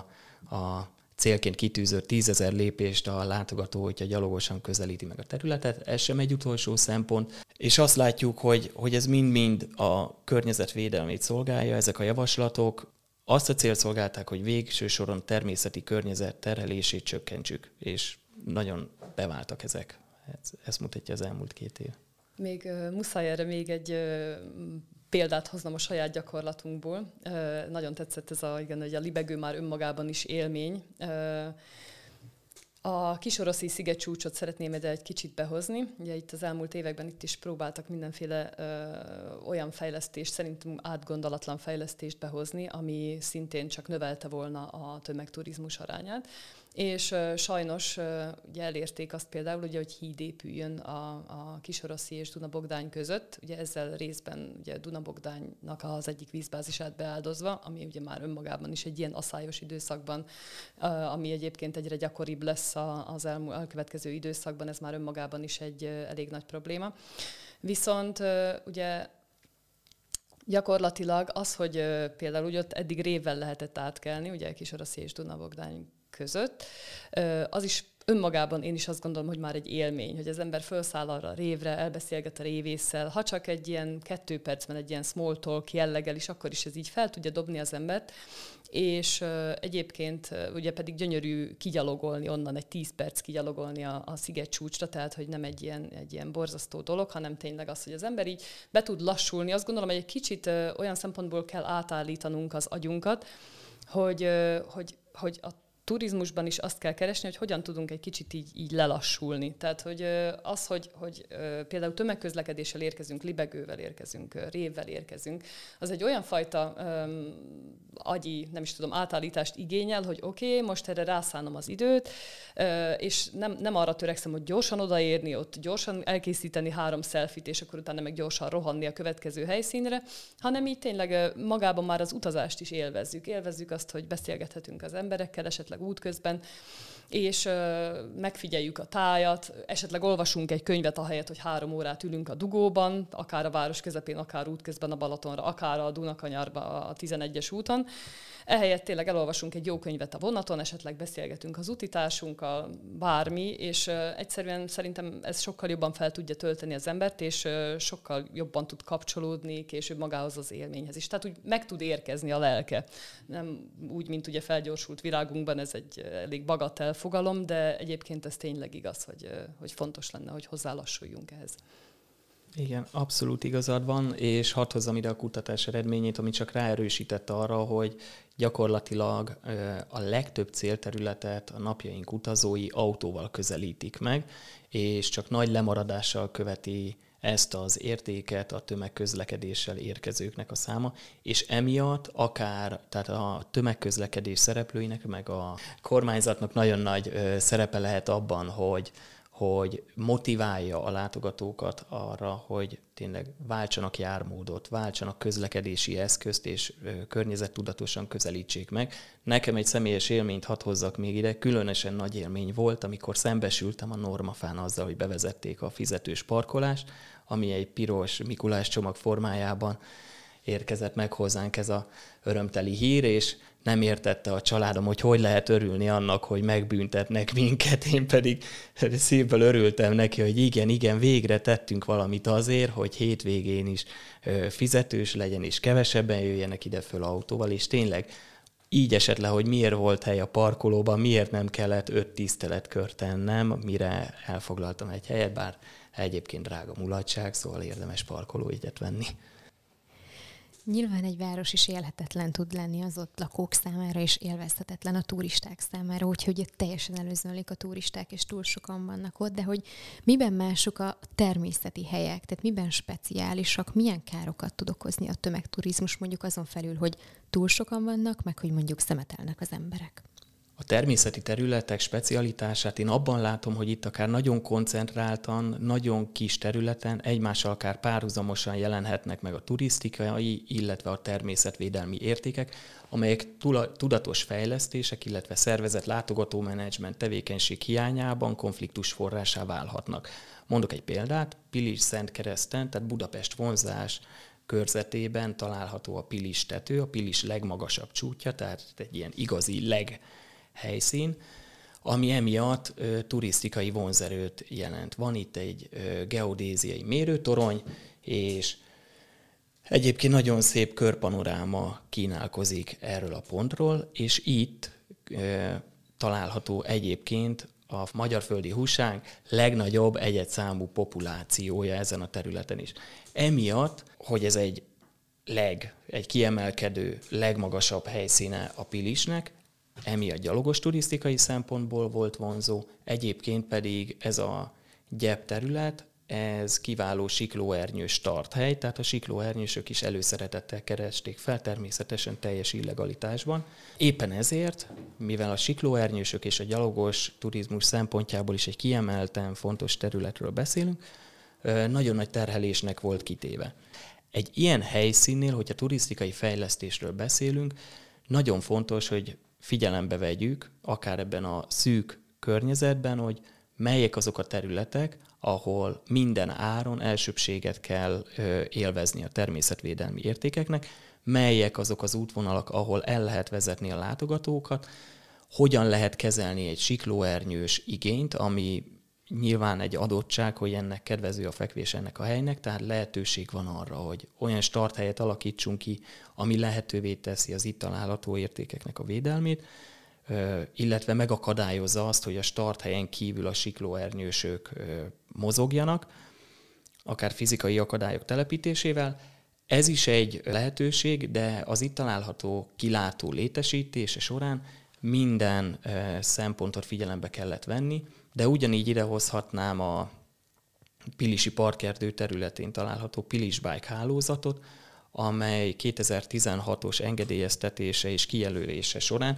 a célként kitűzött tízezer lépést a látogató, hogyha gyalogosan közelíti meg a területet. Ez sem egy utolsó szempont. És azt látjuk, hogy, hogy ez mind-mind a környezetvédelmét szolgálja, ezek a javaslatok. Azt a célt szolgálták, hogy végső soron természeti környezet terhelését csökkentsük, és nagyon beváltak ezek. Ez, ezt mutatja az elmúlt két év. Még uh, muszáj erre még egy... Uh... példát hoznom a saját gyakorlatunkból. Uh, nagyon tetszett ez a, igen, hogy a libegő már önmagában is élmény. Uh, a Kisoroszi szigetcsúcsot szeretném ide egy kicsit behozni. Ugye itt az elmúlt években itt is próbáltak mindenféle uh, olyan fejlesztést, szerintem átgondolatlan fejlesztést behozni, ami szintén csak növelte volna a tömegturizmus arányát. És uh, sajnos uh, ugye elérték azt például, ugye, hogy híd épüljön a, a Kisoroszi és Dunabogdány között, ugye ezzel részben ugye Dunabogdánynak az egyik vízbázisát beáldozva, ami ugye már önmagában is egy ilyen aszályos időszakban, uh, ami egyébként egyre gyakoribb lesz a, az elmú, elkövetkező időszakban, ez már önmagában is egy uh, elég nagy probléma. Viszont uh, ugye gyakorlatilag az, hogy uh, például ugye ott eddig révvel lehetett átkelni, ugye Kisoroszi és Dunabogdány között. Az is önmagában én is azt gondolom, hogy már egy élmény, hogy az ember felszáll arra a révre, elbeszélget a révésszel, ha csak egy ilyen kettő percben egy ilyen small talk jelleggel is, akkor is ez így fel tudja dobni az embert, és egyébként ugye pedig gyönyörű kigyalogolni onnan, egy tíz perc kigyalogolni a, a szigetcsúcsra, tehát hogy nem egy ilyen, egy ilyen borzasztó dolog, hanem tényleg az, hogy az ember így be tud lassulni. Azt gondolom, hogy egy kicsit olyan szempontból kell átállítanunk az agyunkat, hogy, hogy, hogy a turizmusban is azt kell keresni, hogy hogyan tudunk egy kicsit így, így lelassulni. Tehát, hogy az, hogy, hogy például tömegközlekedéssel érkezünk, libegővel érkezünk, révvel érkezünk, az egy olyan fajta öm, agyi, nem is tudom, átállítást igényel, hogy oké, okay, most erre rászánom az időt, és nem, nem arra törekszem, hogy gyorsan odaérni, ott gyorsan elkészíteni három selfit, és akkor utána meg gyorsan rohanni a következő helyszínre, hanem így tényleg magában már az utazást is élvezzük. Élvezzük azt, hogy beszélgethetünk az emberekkel, esetleg útközben, és ö, megfigyeljük a tájat, esetleg olvasunk egy könyvet ahelyett, hogy három órát ülünk a dugóban, akár a város közepén, akár útközben a Balatonra, akár a Dunakanyarba a tizenegyes úton. Ehelyett tényleg elolvasunk egy jó könyvet a vonaton, esetleg beszélgetünk az utitársunkkal, bármi, és ö, egyszerűen szerintem ez sokkal jobban fel tudja tölteni az embert, és ö, sokkal jobban tud kapcsolódni később magához az élményhez is. Tehát úgy meg tud érkezni a lelke. Nem úgy, mint ugye felgyorsult virágunkban, ez egy elég bagatell fogalom, de egyébként ez tényleg igaz, hogy, hogy fontos lenne, hogy hozzálassuljunk ehhez. Igen, abszolút igazad van, és hadd hozzam ide a kutatás eredményét, ami csak ráerősített arra, hogy gyakorlatilag a legtöbb célterületet a napjaink utazói autóval közelítik meg, és csak nagy lemaradással követi ezt az értéket a tömegközlekedéssel érkezőknek a száma, és emiatt akár tehát a tömegközlekedés szereplőinek, meg a kormányzatnak nagyon nagy szerepe lehet abban, hogy hogy motiválja a látogatókat arra, hogy tényleg váltsanak jármódot, váltsanak közlekedési eszközt, és környezettudatosan közelítsék meg. Nekem egy személyes élményt hadd hozzak még ide, különösen nagy élmény volt, amikor szembesültem a Normafán azzal, hogy bevezették a fizetős parkolást, ami egy piros Mikulás csomag formájában érkezett meg hozzánk ez a örömteli hír, és nem értette a családom, hogy hogy lehet örülni annak, hogy megbüntetnek minket. Én pedig szívből örültem neki, hogy igen, igen, végre tettünk valamit azért, hogy hétvégén is fizetős legyen, és kevesebben jöjjenek ide föl autóval, és tényleg így esett le, hogy miért volt hely a parkolóban, miért nem kellett öt tiszteletkört tennem, mire elfoglaltam egy helyet, bár egyébként drága mulatság, szóval érdemes parkolójegyet venni. Nyilván egy város is élhetetlen tud lenni az ott lakók számára, és élvezhetetlen a turisták számára, úgyhogy teljesen előzönlik a turisták, és túl sokan vannak ott, de hogy miben mások a természeti helyek, tehát miben speciálisak, milyen károkat tud okozni a tömegturizmus, mondjuk azon felül, hogy túl sokan vannak, meg hogy mondjuk szemetelnek az emberek. A természeti területek specialitását én abban látom, hogy itt akár nagyon koncentráltan, nagyon kis területen egymással akár párhuzamosan jelenhetnek meg a turisztikai, illetve a természetvédelmi értékek, amelyek tudatos fejlesztések, illetve szervezett látogatómenedzsment tevékenység hiányában konfliktus forrásá válhatnak. Mondok egy példát, Pilis-Szentkereszten, tehát Budapest vonzás körzetében található a Pilis-tető, a Pilis legmagasabb csúcsja, tehát egy ilyen igazi leg helyszín, ami emiatt ö, turisztikai vonzerőt jelent. Van itt egy ö, geodéziai mérőtorony, és egyébként nagyon szép körpanoráma kínálkozik erről a pontról, és itt ö, található egyébként a magyarföldi húsáng legnagyobb egyedszámú populációja ezen a területen is. Emiatt, hogy ez egy leg, egy kiemelkedő, legmagasabb helyszíne a Pilisnek, emiatt gyalogos turisztikai szempontból volt vonzó, egyébként pedig ez a gyep terület, ez kiváló siklóernyős tarthely, tehát a siklóernyősök is előszeretettel keresték fel, természetesen teljes illegalitásban. Éppen ezért, mivel a siklóernyősök és a gyalogos turizmus szempontjából is egy kiemelten fontos területről beszélünk, nagyon nagy terhelésnek volt kitéve. Egy ilyen helyszínnél, hogyha turisztikai fejlesztésről beszélünk, nagyon fontos, hogy figyelembe vegyük, akár ebben a szűk környezetben, hogy melyek azok a területek, ahol minden áron elsőbséget kell élvezni a természetvédelmi értékeknek, melyek azok az útvonalak, ahol el lehet vezetni a látogatókat, hogyan lehet kezelni egy siklóernyős igényt, ami nyilván egy adottság, hogy ennek kedvező a fekvés ennek a helynek, tehát lehetőség van arra, hogy olyan starthelyet alakítsunk ki, ami lehetővé teszi az itt található értékeknek a védelmét, illetve megakadályozza azt, hogy a starthelyen kívül a siklóernyősök mozogjanak, akár fizikai akadályok telepítésével. Ez is egy lehetőség, de az itt található kilátó létesítése során minden szempontot figyelembe kellett venni, de ugyanígy idehozhatnám a Pilisi Parkerdő területén található Pilisbike hálózatot, amely kétezer-tizenhatos engedélyeztetése és kijelölése során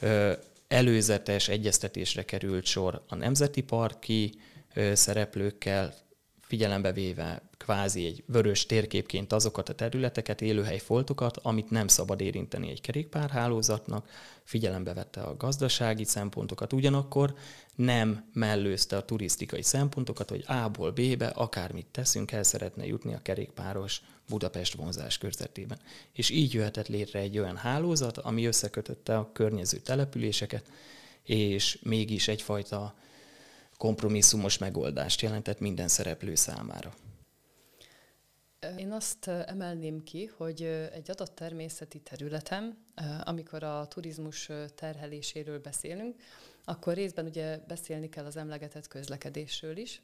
ö, előzetes egyeztetésre került sor a nemzeti parki ö, szereplőkkel, figyelembe véve kvázi egy vörös térképként azokat a területeket, élőhelyfoltokat, amit nem szabad érinteni egy kerékpárhálózatnak, figyelembe vette a gazdasági szempontokat, ugyanakkor nem mellőzte a turisztikai szempontokat, hogy A-ból B-be akármit teszünk, el szeretne jutni a kerékpáros Budapest vonzás körzetében. És így jöhetett létre egy olyan hálózat, ami összekötötte a környező településeket, és mégis egyfajta kompromisszumos megoldást jelentett minden szereplő számára. Én azt emelném ki, hogy egy adott természeti területen, amikor a turizmus terheléséről beszélünk, akkor részben ugye beszélni kell az emlegetett közlekedésről is,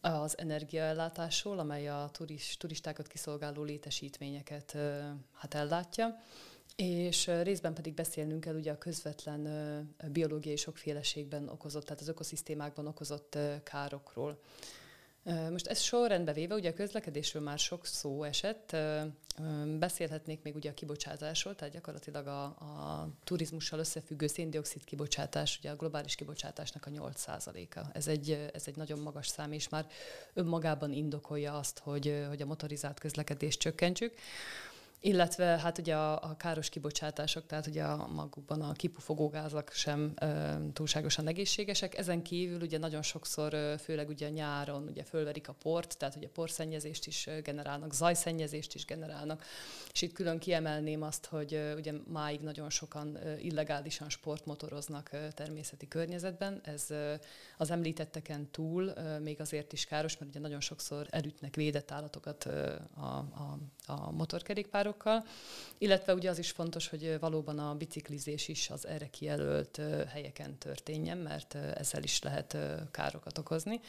az energiaellátásról, amely a turist, turistákat kiszolgáló létesítményeket hát ellátja, és részben pedig beszélnünk kell ugye a közvetlen biológiai sokféleségben okozott, tehát az ökoszisztémákban okozott károkról. Most ez sorrendbe véve, ugye a közlekedésről már sok szó esett, beszélhetnék még ugye a kibocsátásról, tehát gyakorlatilag a, a turizmussal összefüggő szén-dioxid kibocsátás, ugye a globális kibocsátásnak a nyolc százaléka. Ez egy, ez egy nagyon magas szám, és már önmagában indokolja azt, hogy, hogy a motorizált közlekedést csökkentsük. Illetve hát ugye a, a káros kibocsátások, tehát ugye a magukban a kipufogógázak sem ö, túlságosan egészségesek. Ezen kívül ugye nagyon sokszor, ö, főleg ugye nyáron ugye fölverik a port, tehát ugye porszennyezést is generálnak, zajszennyezést is generálnak. És itt külön kiemelném azt, hogy ö, ugye máig nagyon sokan ö, illegálisan sportmotoroznak ö, természeti környezetben. Ez ö, az említetteken túl ö, még azért is káros, mert ugye nagyon sokszor elütnek védett állatokat ö, a, a, a motorkerékpárok. Illetve ugye az is fontos, hogy valóban a biciklizés is az erre kijelölt helyeken történjen, mert ezzel is lehet károkat okozni.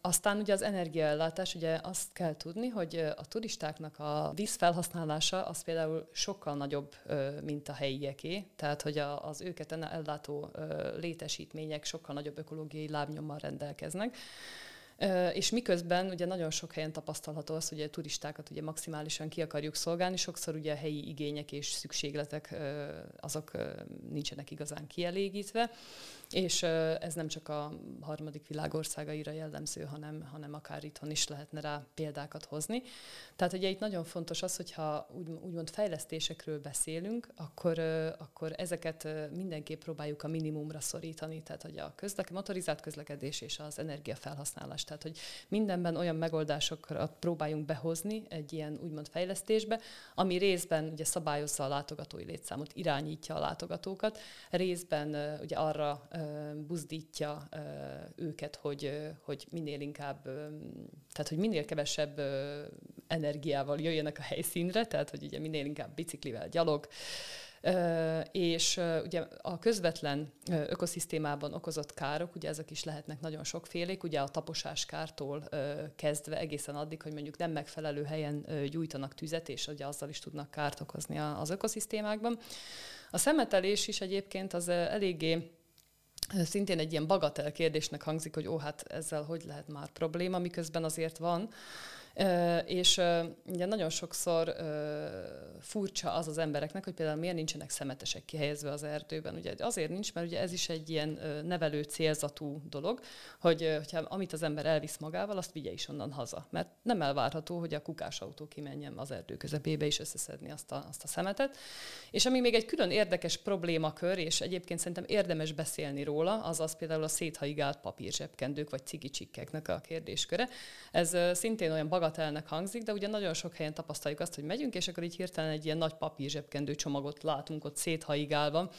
Aztán ugye az energiaellátás, ugye azt kell tudni, hogy a turistáknak a vízfelhasználása az például sokkal nagyobb, mint a helyieké, tehát hogy az őket ellátó létesítmények sokkal nagyobb ökológiai lábnyommal rendelkeznek. És miközben ugye nagyon sok helyen tapasztalható az, hogy a turistákat ugye maximálisan ki akarjuk szolgálni, sokszor ugye a helyi igények és szükségletek azok nincsenek igazán kielégítve, és ez nem csak a harmadik világ országaira jellemző, hanem, hanem akár itthon is lehetne rá példákat hozni. Tehát ugye itt nagyon fontos az, hogyha úgymond fejlesztésekről beszélünk, akkor, akkor ezeket mindenképp próbáljuk a minimumra szorítani, tehát hogy a közleke, motorizált közlekedés és az energiafelhasználás. Tehát, hogy mindenben olyan megoldásokat próbáljunk behozni egy ilyen úgymond fejlesztésbe, ami részben ugye szabályozza a látogatói létszámot, irányítja a látogatókat, részben ugye arra buzdítja őket, hogy, hogy minél inkább, tehát hogy minél kevesebb energiával jöjjenek a helyszínre, tehát hogy ugye minél inkább biciklivel, gyalog, és ugye a közvetlen ökoszisztémában okozott károk, ugye ezek is lehetnek nagyon sokfélék, ugye a taposáskártól kezdve egészen addig, hogy mondjuk nem megfelelő helyen gyújtanak tüzet, és ugye azzal is tudnak kárt okozni az ökoszisztémákban. A szemetelés is egyébként az eléggé szintén egy ilyen bagatel kérdésnek hangzik, hogy ó, hát ezzel hogy lehet már probléma, miközben azért van. És ugye nagyon sokszor furcsa az az embereknek, hogy például miért nincsenek szemetesek kihelyezve az erdőben. Ugye azért nincs, mert ugye ez is egy ilyen nevelő célzatú dolog, hogy hogyha amit az ember elvisz magával, azt vigye is onnan haza. Mert nem elvárható, hogy a kukás autó kimenjen az erdő közepébe és összeszedni azt a, azt a szemetet. És ami még egy külön érdekes problémakör, és egyébként szerintem érdemes beszélni róla, az az például a széthaigált papírzsebkendők vagy cigicsikkeknek a kérdésköre. Ez szintén olyan bagatelnek hangzik, de ugye nagyon sok helyen tapasztaljuk azt, hogy megyünk, és akkor így hirtelen egy ilyen nagy papírzsebkendő csomagot látunk ott széthaigálva.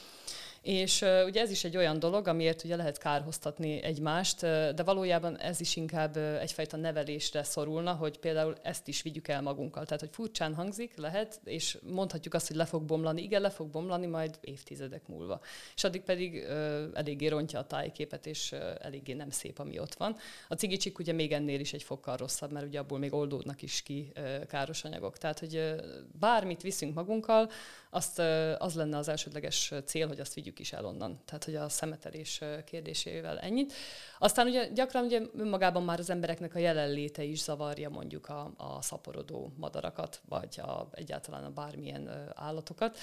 És uh, ugye ez is egy olyan dolog, amiért ugye lehet kárhoztatni egymást, uh, de valójában ez is inkább uh, egyfajta nevelésre szorulna, hogy például ezt is vigyük el magunkkal. Tehát, hogy furcsán hangzik, lehet, és mondhatjuk azt, hogy le fog bomlani. Igen, le fog bomlani majd évtizedek múlva. És addig pedig uh, eléggé rontja a tájképet, és uh, eléggé nem szép, ami ott van. A cigicsik ugye még ennél is egy fokkal rosszabb, mert ugye abból még oldódnak is ki uh, káros anyagok. Tehát, hogy uh, bármit viszünk magunkkal, azt, uh, az lenne az elsődleges cél, hogy azt vigyük is el onnan. Tehát, hogy a szemetelés kérdésével ennyit. Aztán ugye gyakran ugye önmagában már az embereknek a jelenléte is zavarja mondjuk a, a szaporodó madarakat, vagy a, egyáltalán a bármilyen állatokat.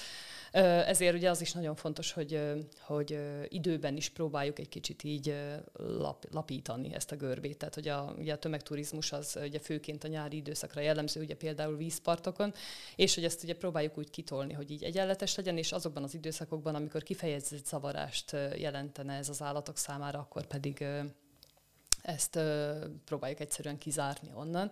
Ezért ugye az is nagyon fontos, hogy, hogy időben is próbáljuk egy kicsit így lap, lapítani ezt a görbét. Tehát, hogy a, ugye a tömegturizmus az ugye főként a nyári időszakra jellemző, ugye például vízpartokon, és hogy ezt ugye próbáljuk úgy kitolni, hogy így egyenletes legyen, és azokban az időszakokban, amikor kifejezetten zavarást jelentene ez az állatok számára, akkor pedig ezt próbáljuk egyszerűen kizárni onnan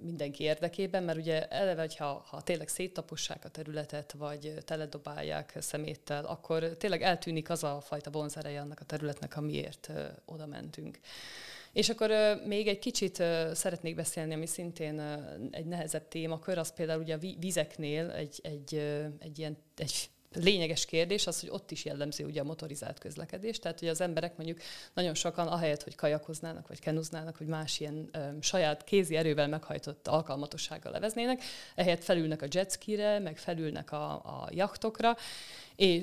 mindenki érdekében, mert ugye eleve, ha, ha tényleg széttapossák a területet, vagy teledobálják szeméttel, akkor tényleg eltűnik az a fajta vonzereje annak a területnek, amiért oda mentünk. És akkor még egy kicsit szeretnék beszélni, ami szintén egy nehezebb témakör, az például ugye a vizeknél egy, egy, egy ilyen... Egy lényeges kérdés az, hogy ott is jellemző ugye a motorizált közlekedés, tehát hogy az emberek mondjuk nagyon sokan ahelyett, hogy kajakoznának, vagy kenuznának, vagy más ilyen ö, saját kézi erővel meghajtott alkalmatossággal leveznének, ehelyett felülnek a jetskire, meg felülnek a, a jachtokra,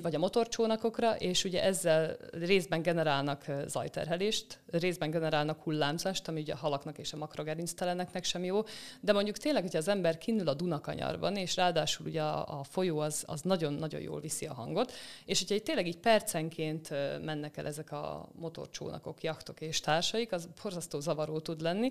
vagy a motorcsónakokra, és ugye ezzel részben generálnak zajterhelést, részben generálnak hullámzást, ami ugye a halaknak és a makrogerincteleneknek sem jó, de mondjuk tényleg, hogyha az ember kinnül a Dunakanyarban, és ráadásul ugye a, a folyó az, az nagyon-nagyon jól viszi a hangot, és hogyha itt tényleg így percenként mennek el ezek a motorcsónakok, jachtok és társaik, az borzasztó zavaró tud lenni.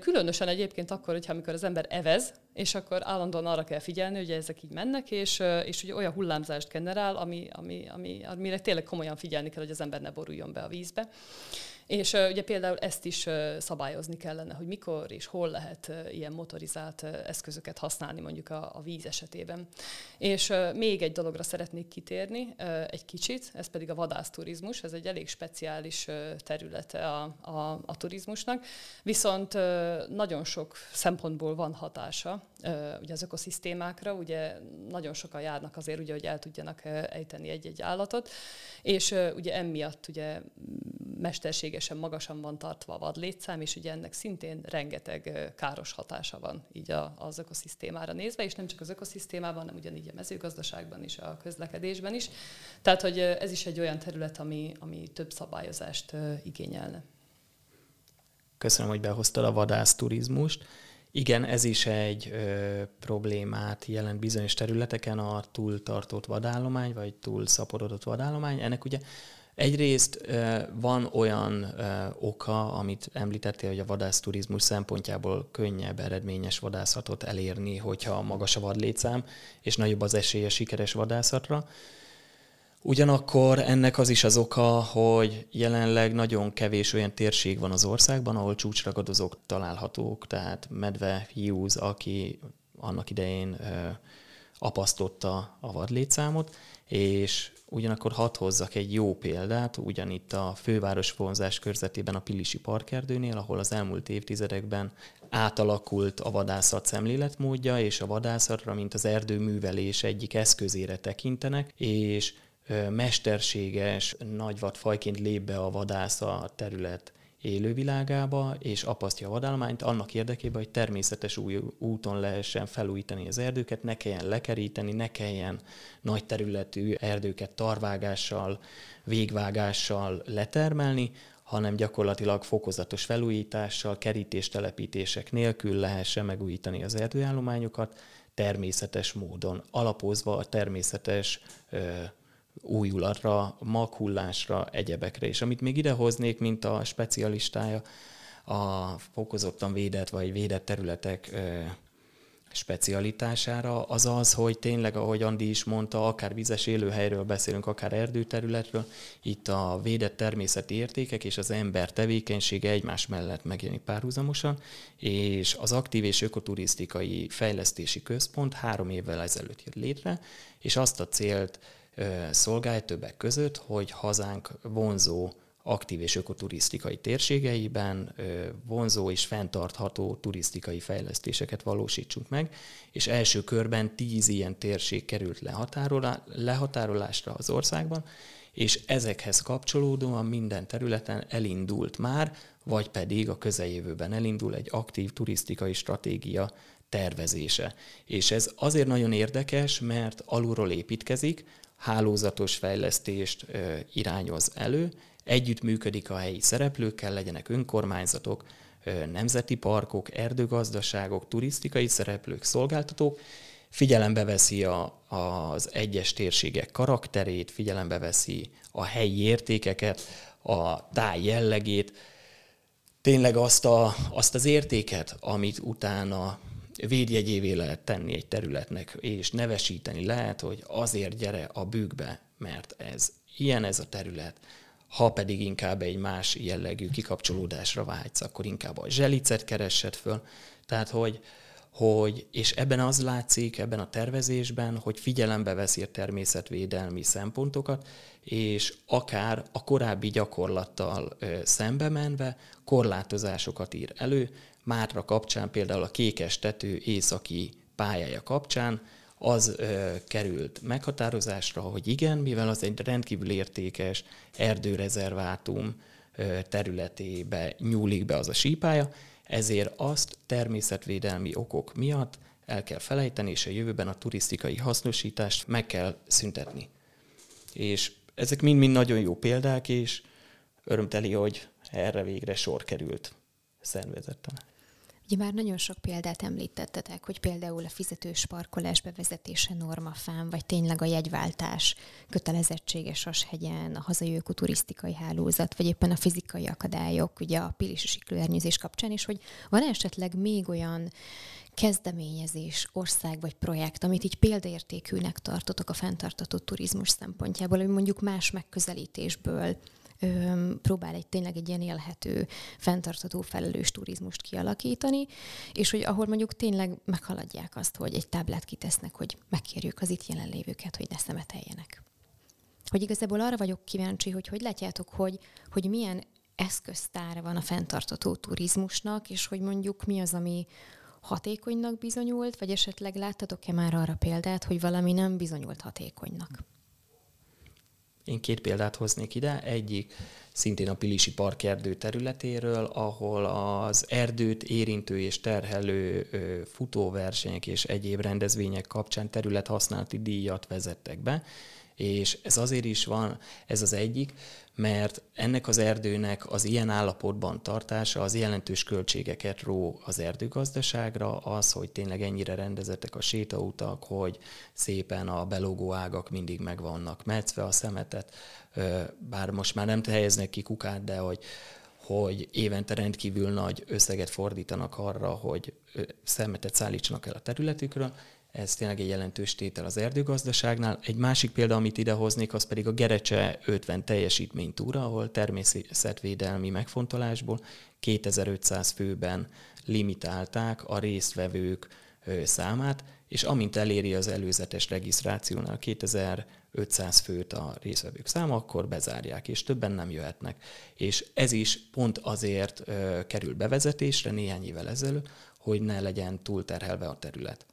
Különösen egyébként akkor, hogyha amikor az ember evez, és akkor állandóan arra kell figyelni, hogy ezek így mennek, és, és ugye olyan hullámzást generál, ami, ami, ami, amire tényleg komolyan figyelni kell, hogy az ember ne boruljon be a vízbe. És ugye például ezt is szabályozni kellene, hogy mikor és hol lehet ilyen motorizált eszközöket használni mondjuk a, a víz esetében. És még egy dologra szeretnék kitérni egy kicsit, ez pedig a vadászturizmus, ez egy elég speciális területe a, a, a turizmusnak, viszont nagyon sok szempontból van hatása ugye az ökoszisztémákra, ugye nagyon sokan járnak azért, ugye, hogy el tudjanak ejteni egy-egy állatot, és ugye emiatt ugye mesterséges magasan van tartva a vadlétszám, és ugye ennek szintén rengeteg káros hatása van így az ökoszisztémára nézve, és nem csak az ökoszisztémában, hanem ugyanígy a mezőgazdaságban is, a közlekedésben is. Tehát, hogy ez is egy olyan terület, ami, ami több szabályozást igényelne. Köszönöm, hogy behoztad a vadászturizmust. Igen, ez is egy ö, problémát jelent bizonyos területeken, a túltartott vadállomány, vagy túlszaporodott vadállomány. Ennek ugye egyrészt van olyan oka, amit említettél, hogy a vadászturizmus szempontjából könnyebb eredményes vadászatot elérni, hogyha magas a vadlétszám, és nagyobb az esélye sikeres vadászatra. Ugyanakkor ennek az is az oka, hogy jelenleg nagyon kevés olyan térség van az országban, ahol csúcsragadozók találhatók, tehát medve, hiúz, aki annak idején apasztotta a vadlétszámot, és ugyanakkor hadd hozzak egy jó példát, ugyanitt a főváros vonzás körzetében a Pilisi Parkerdőnél, ahol az elmúlt évtizedekben átalakult a vadászat szemléletmódja, és a vadászatra, mint az erdőművelés egyik eszközére tekintenek, és mesterséges, nagyvadfajként lép be a vadász a terület élővilágába, és apasztja a vadállományt annak érdekében, hogy természetes új úton lehessen felújítani az erdőket, ne kelljen lekeríteni, ne kelljen nagy területű erdőket tarvágással, végvágással letermelni, hanem gyakorlatilag fokozatos felújítással, kerítéstelepítések nélkül lehessen megújítani az erdőállományokat természetes módon, alapozva a természetes ö, újulatra, maghullásra, egyebekre. És amit még idehoznék, mint a specialistája, a fokozottan védett vagy védett területek ö, specialitására, az az, hogy tényleg, ahogy Andi is mondta, akár vizes élőhelyről beszélünk, akár erdőterületről, itt a védett természeti értékek és az ember tevékenysége egymás mellett megjelenik párhuzamosan, és az Aktív és Ökoturisztikai Fejlesztési Központ három évvel ezelőtt jött létre, és azt a célt szolgálja többek között, hogy hazánk vonzó aktív és ökoturisztikai térségeiben vonzó és fenntartható turisztikai fejlesztéseket valósítsunk meg, és első körben tíz ilyen térség került lehatárolásra az országban, és ezekhez kapcsolódóan minden területen elindult már, vagy pedig a közeljövőben elindul egy aktív turisztikai stratégia tervezése. És ez azért nagyon érdekes, mert alulról építkezik, hálózatos fejlesztést ö, irányoz elő, együttműködik a helyi szereplőkkel, legyenek önkormányzatok, ö, nemzeti parkok, erdőgazdaságok, turisztikai szereplők, szolgáltatók, figyelembe veszi a, az egyes térségek karakterét, figyelembe veszi a helyi értékeket, a táj jellegét, tényleg azt, a, azt az értéket, amit utána védjegyévé lehet tenni egy területnek, és nevesíteni lehet, hogy azért gyere a Bükkbe, mert ez ilyen ez a terület, ha pedig inkább egy más jellegű kikapcsolódásra vágysz, akkor inkább a zselicet keressed föl. Tehát, hogy, hogy, és ebben az látszik, ebben a tervezésben, hogy figyelembe veszi a természetvédelmi szempontokat, és akár a korábbi gyakorlattal szembe menve korlátozásokat ír elő, Mátra kapcsán, például a Kékestető északi pályája kapcsán az ö, került meghatározásra, hogy igen, mivel az egy rendkívül értékes erdőrezervátum ö, területébe nyúlik be az a sípálya, ezért azt természetvédelmi okok miatt el kell felejteni, és a jövőben a turisztikai hasznosítást meg kell szüntetni. És ezek mind-mind nagyon jó példák, és örömteli, hogy erre végre sor került szervezetten. Ugye már nagyon sok példát említettetek, hogy például a fizetős parkolás bevezetése Normafán, vagy tényleg a jegyváltás kötelezettsége Sashegyen, a hazai ökoturisztikai hálózat, vagy éppen a fizikai akadályok, ugye a pilisi siklóernyőzés kapcsán is, hogy van esetleg még olyan kezdeményezés, ország vagy projekt, amit így példaértékűnek tartotok a fenntartható turizmus szempontjából, hogy mondjuk más megközelítésből próbál egy tényleg egy ilyen élhető, fenntartható, felelős turizmust kialakítani, és hogy ahol mondjuk tényleg meghaladják azt, hogy egy táblát kitesznek, hogy megkérjük az itt jelenlévőket, hogy ne szemeteljenek. Hogy igazából arra vagyok kíváncsi, hogy hogy látjátok, hogy, hogy milyen eszköztár van a fenntartható turizmusnak, és hogy mondjuk mi az, ami hatékonynak bizonyult, vagy esetleg láttatok-e már arra példát, hogy valami nem bizonyult hatékonynak? Én két példát hoznék ide. Egyik szintén a Pilisi Parkerdő területéről, ahol az erdőt érintő és terhelő futóversenyek és egyéb rendezvények kapcsán területhasználati díjat vezettek be, és ez azért is van, ez az egyik, mert ennek az erdőnek az ilyen állapotban tartása az jelentős költségeket ró az erdőgazdaságra, az, hogy tényleg ennyire rendezettek a sétautak, hogy szépen a belógó ágak mindig meg vannak metszve, a szemetet, bár most már nem helyeznek ki kukát, de hogy, hogy évente rendkívül nagy összeget fordítanak arra, hogy szemetet szállítsanak el a területükről. Ez tényleg egy jelentős tétel az erdőgazdaságnál. Egy másik példa, amit idehoznék, az pedig a Gerecse ötven teljesítménytúra, ahol természetvédelmi megfontolásból kétezer-ötszáz főben limitálták a résztvevők számát, és amint eléri az előzetes regisztrációnál kétezer-ötszáz főt a résztvevők száma, akkor bezárják, és többen nem jöhetnek. És ez is pont azért kerül bevezetésre néhány évvel ezelőtt, hogy ne legyen túlterhelve a terület.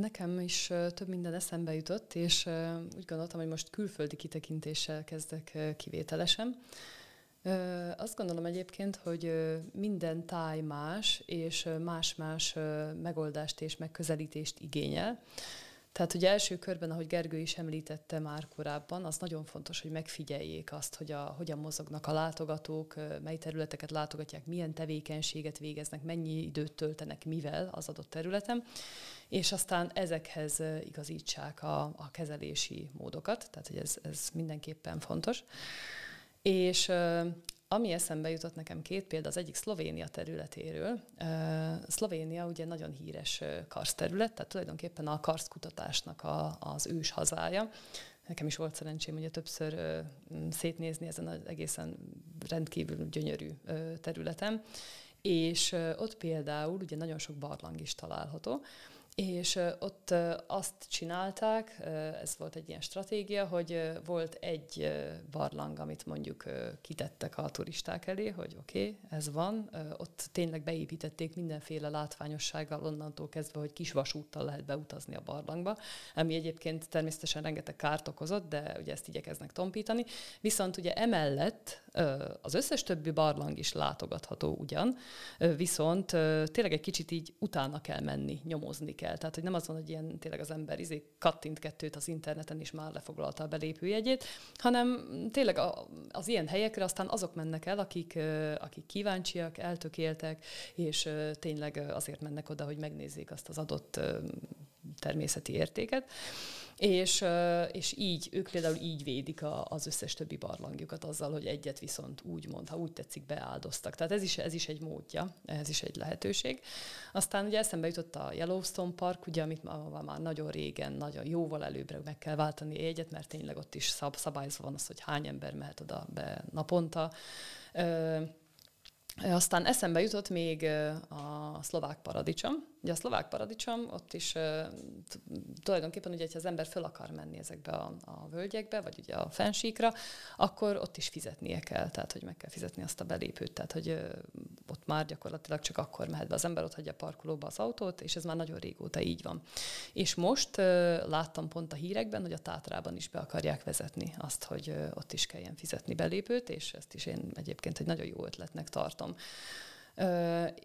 Nekem is több minden eszembe jutott, és úgy gondoltam, hogy most külföldi kitekintéssel kezdek kivételesen. Azt gondolom egyébként, hogy minden táj más, és más-más megoldást és megközelítést igényel. Tehát, hogy első körben, ahogy Gergő is említette már korábban, az nagyon fontos, hogy megfigyeljék azt, hogy a, hogyan mozognak a látogatók, mely területeket látogatják, milyen tevékenységet végeznek, mennyi időt töltenek mivel az adott területen, és aztán ezekhez igazítsák a, a kezelési módokat, tehát hogy ez, ez mindenképpen fontos. És ami eszembe jutott nekem két példa, az egyik Szlovénia területéről. Szlovénia ugye nagyon híres karszterület, tehát tulajdonképpen a karszkutatásnak a, az ős hazája. Nekem is volt szerencsém ugye többször szétnézni ezen az egészen rendkívül gyönyörű területen. És ott például ugye nagyon sok barlang is található, és ott azt csinálták, ez volt egy ilyen stratégia, hogy volt egy barlang, amit mondjuk kitettek a turisták elé, hogy oké, okay, ez van. Ott tényleg beépítették mindenféle látványossággal onnantól kezdve, hogy kis vasúttal lehet beutazni a barlangba, ami egyébként természetesen rengeteg kárt okozott, de ugye ezt igyekeznek tompítani. Viszont ugye emellett az összes többi barlang is látogatható ugyan, viszont tényleg egy kicsit így utána kell menni, nyomozni kell. Tehát, hogy nem az van, hogy ilyen tényleg az ember izé kattint kettőt az interneten, és már lefoglalta a belépőjegyét, hanem tényleg a, az ilyen helyekre aztán azok mennek el, akik, akik kíváncsiak, eltökéltek, és tényleg azért mennek oda, hogy megnézzék azt az adott természeti értéket. És, és így, ők például így védik a, az összes többi barlangjukat azzal, hogy egyet viszont úgymond, ha úgy tetszik, beáldoztak. Tehát ez is, ez is egy módja, ez is egy lehetőség. Aztán ugye eszembe jutott a Yellowstone Park, ugye, amit már, már nagyon régen, nagyon jóval előbbre meg kell váltani egyet, mert tényleg ott is szab, szabályozva van az, hogy hány ember mehet oda be naponta. Ö, Aztán eszembe jutott még a Szlovák Paradicsom. Ugye a Szlovák Paradicsom ott is tulajdonképpen, ugye, ha az ember föl akar menni ezekbe a, a völgyekbe, vagy ugye a fensíkra, akkor ott is fizetnie kell, tehát hogy meg kell fizetni azt a belépőt, tehát hogy ott már gyakorlatilag csak akkor mehet be az ember, ott hagyja a parkolóba az autót, és ez már nagyon régóta így van. És most láttam pont a hírekben, hogy a Tátrában is be akarják vezetni azt, hogy ott is kelljen fizetni belépőt, és ezt is én egyébként egy nagyon jó ötletnek tartom.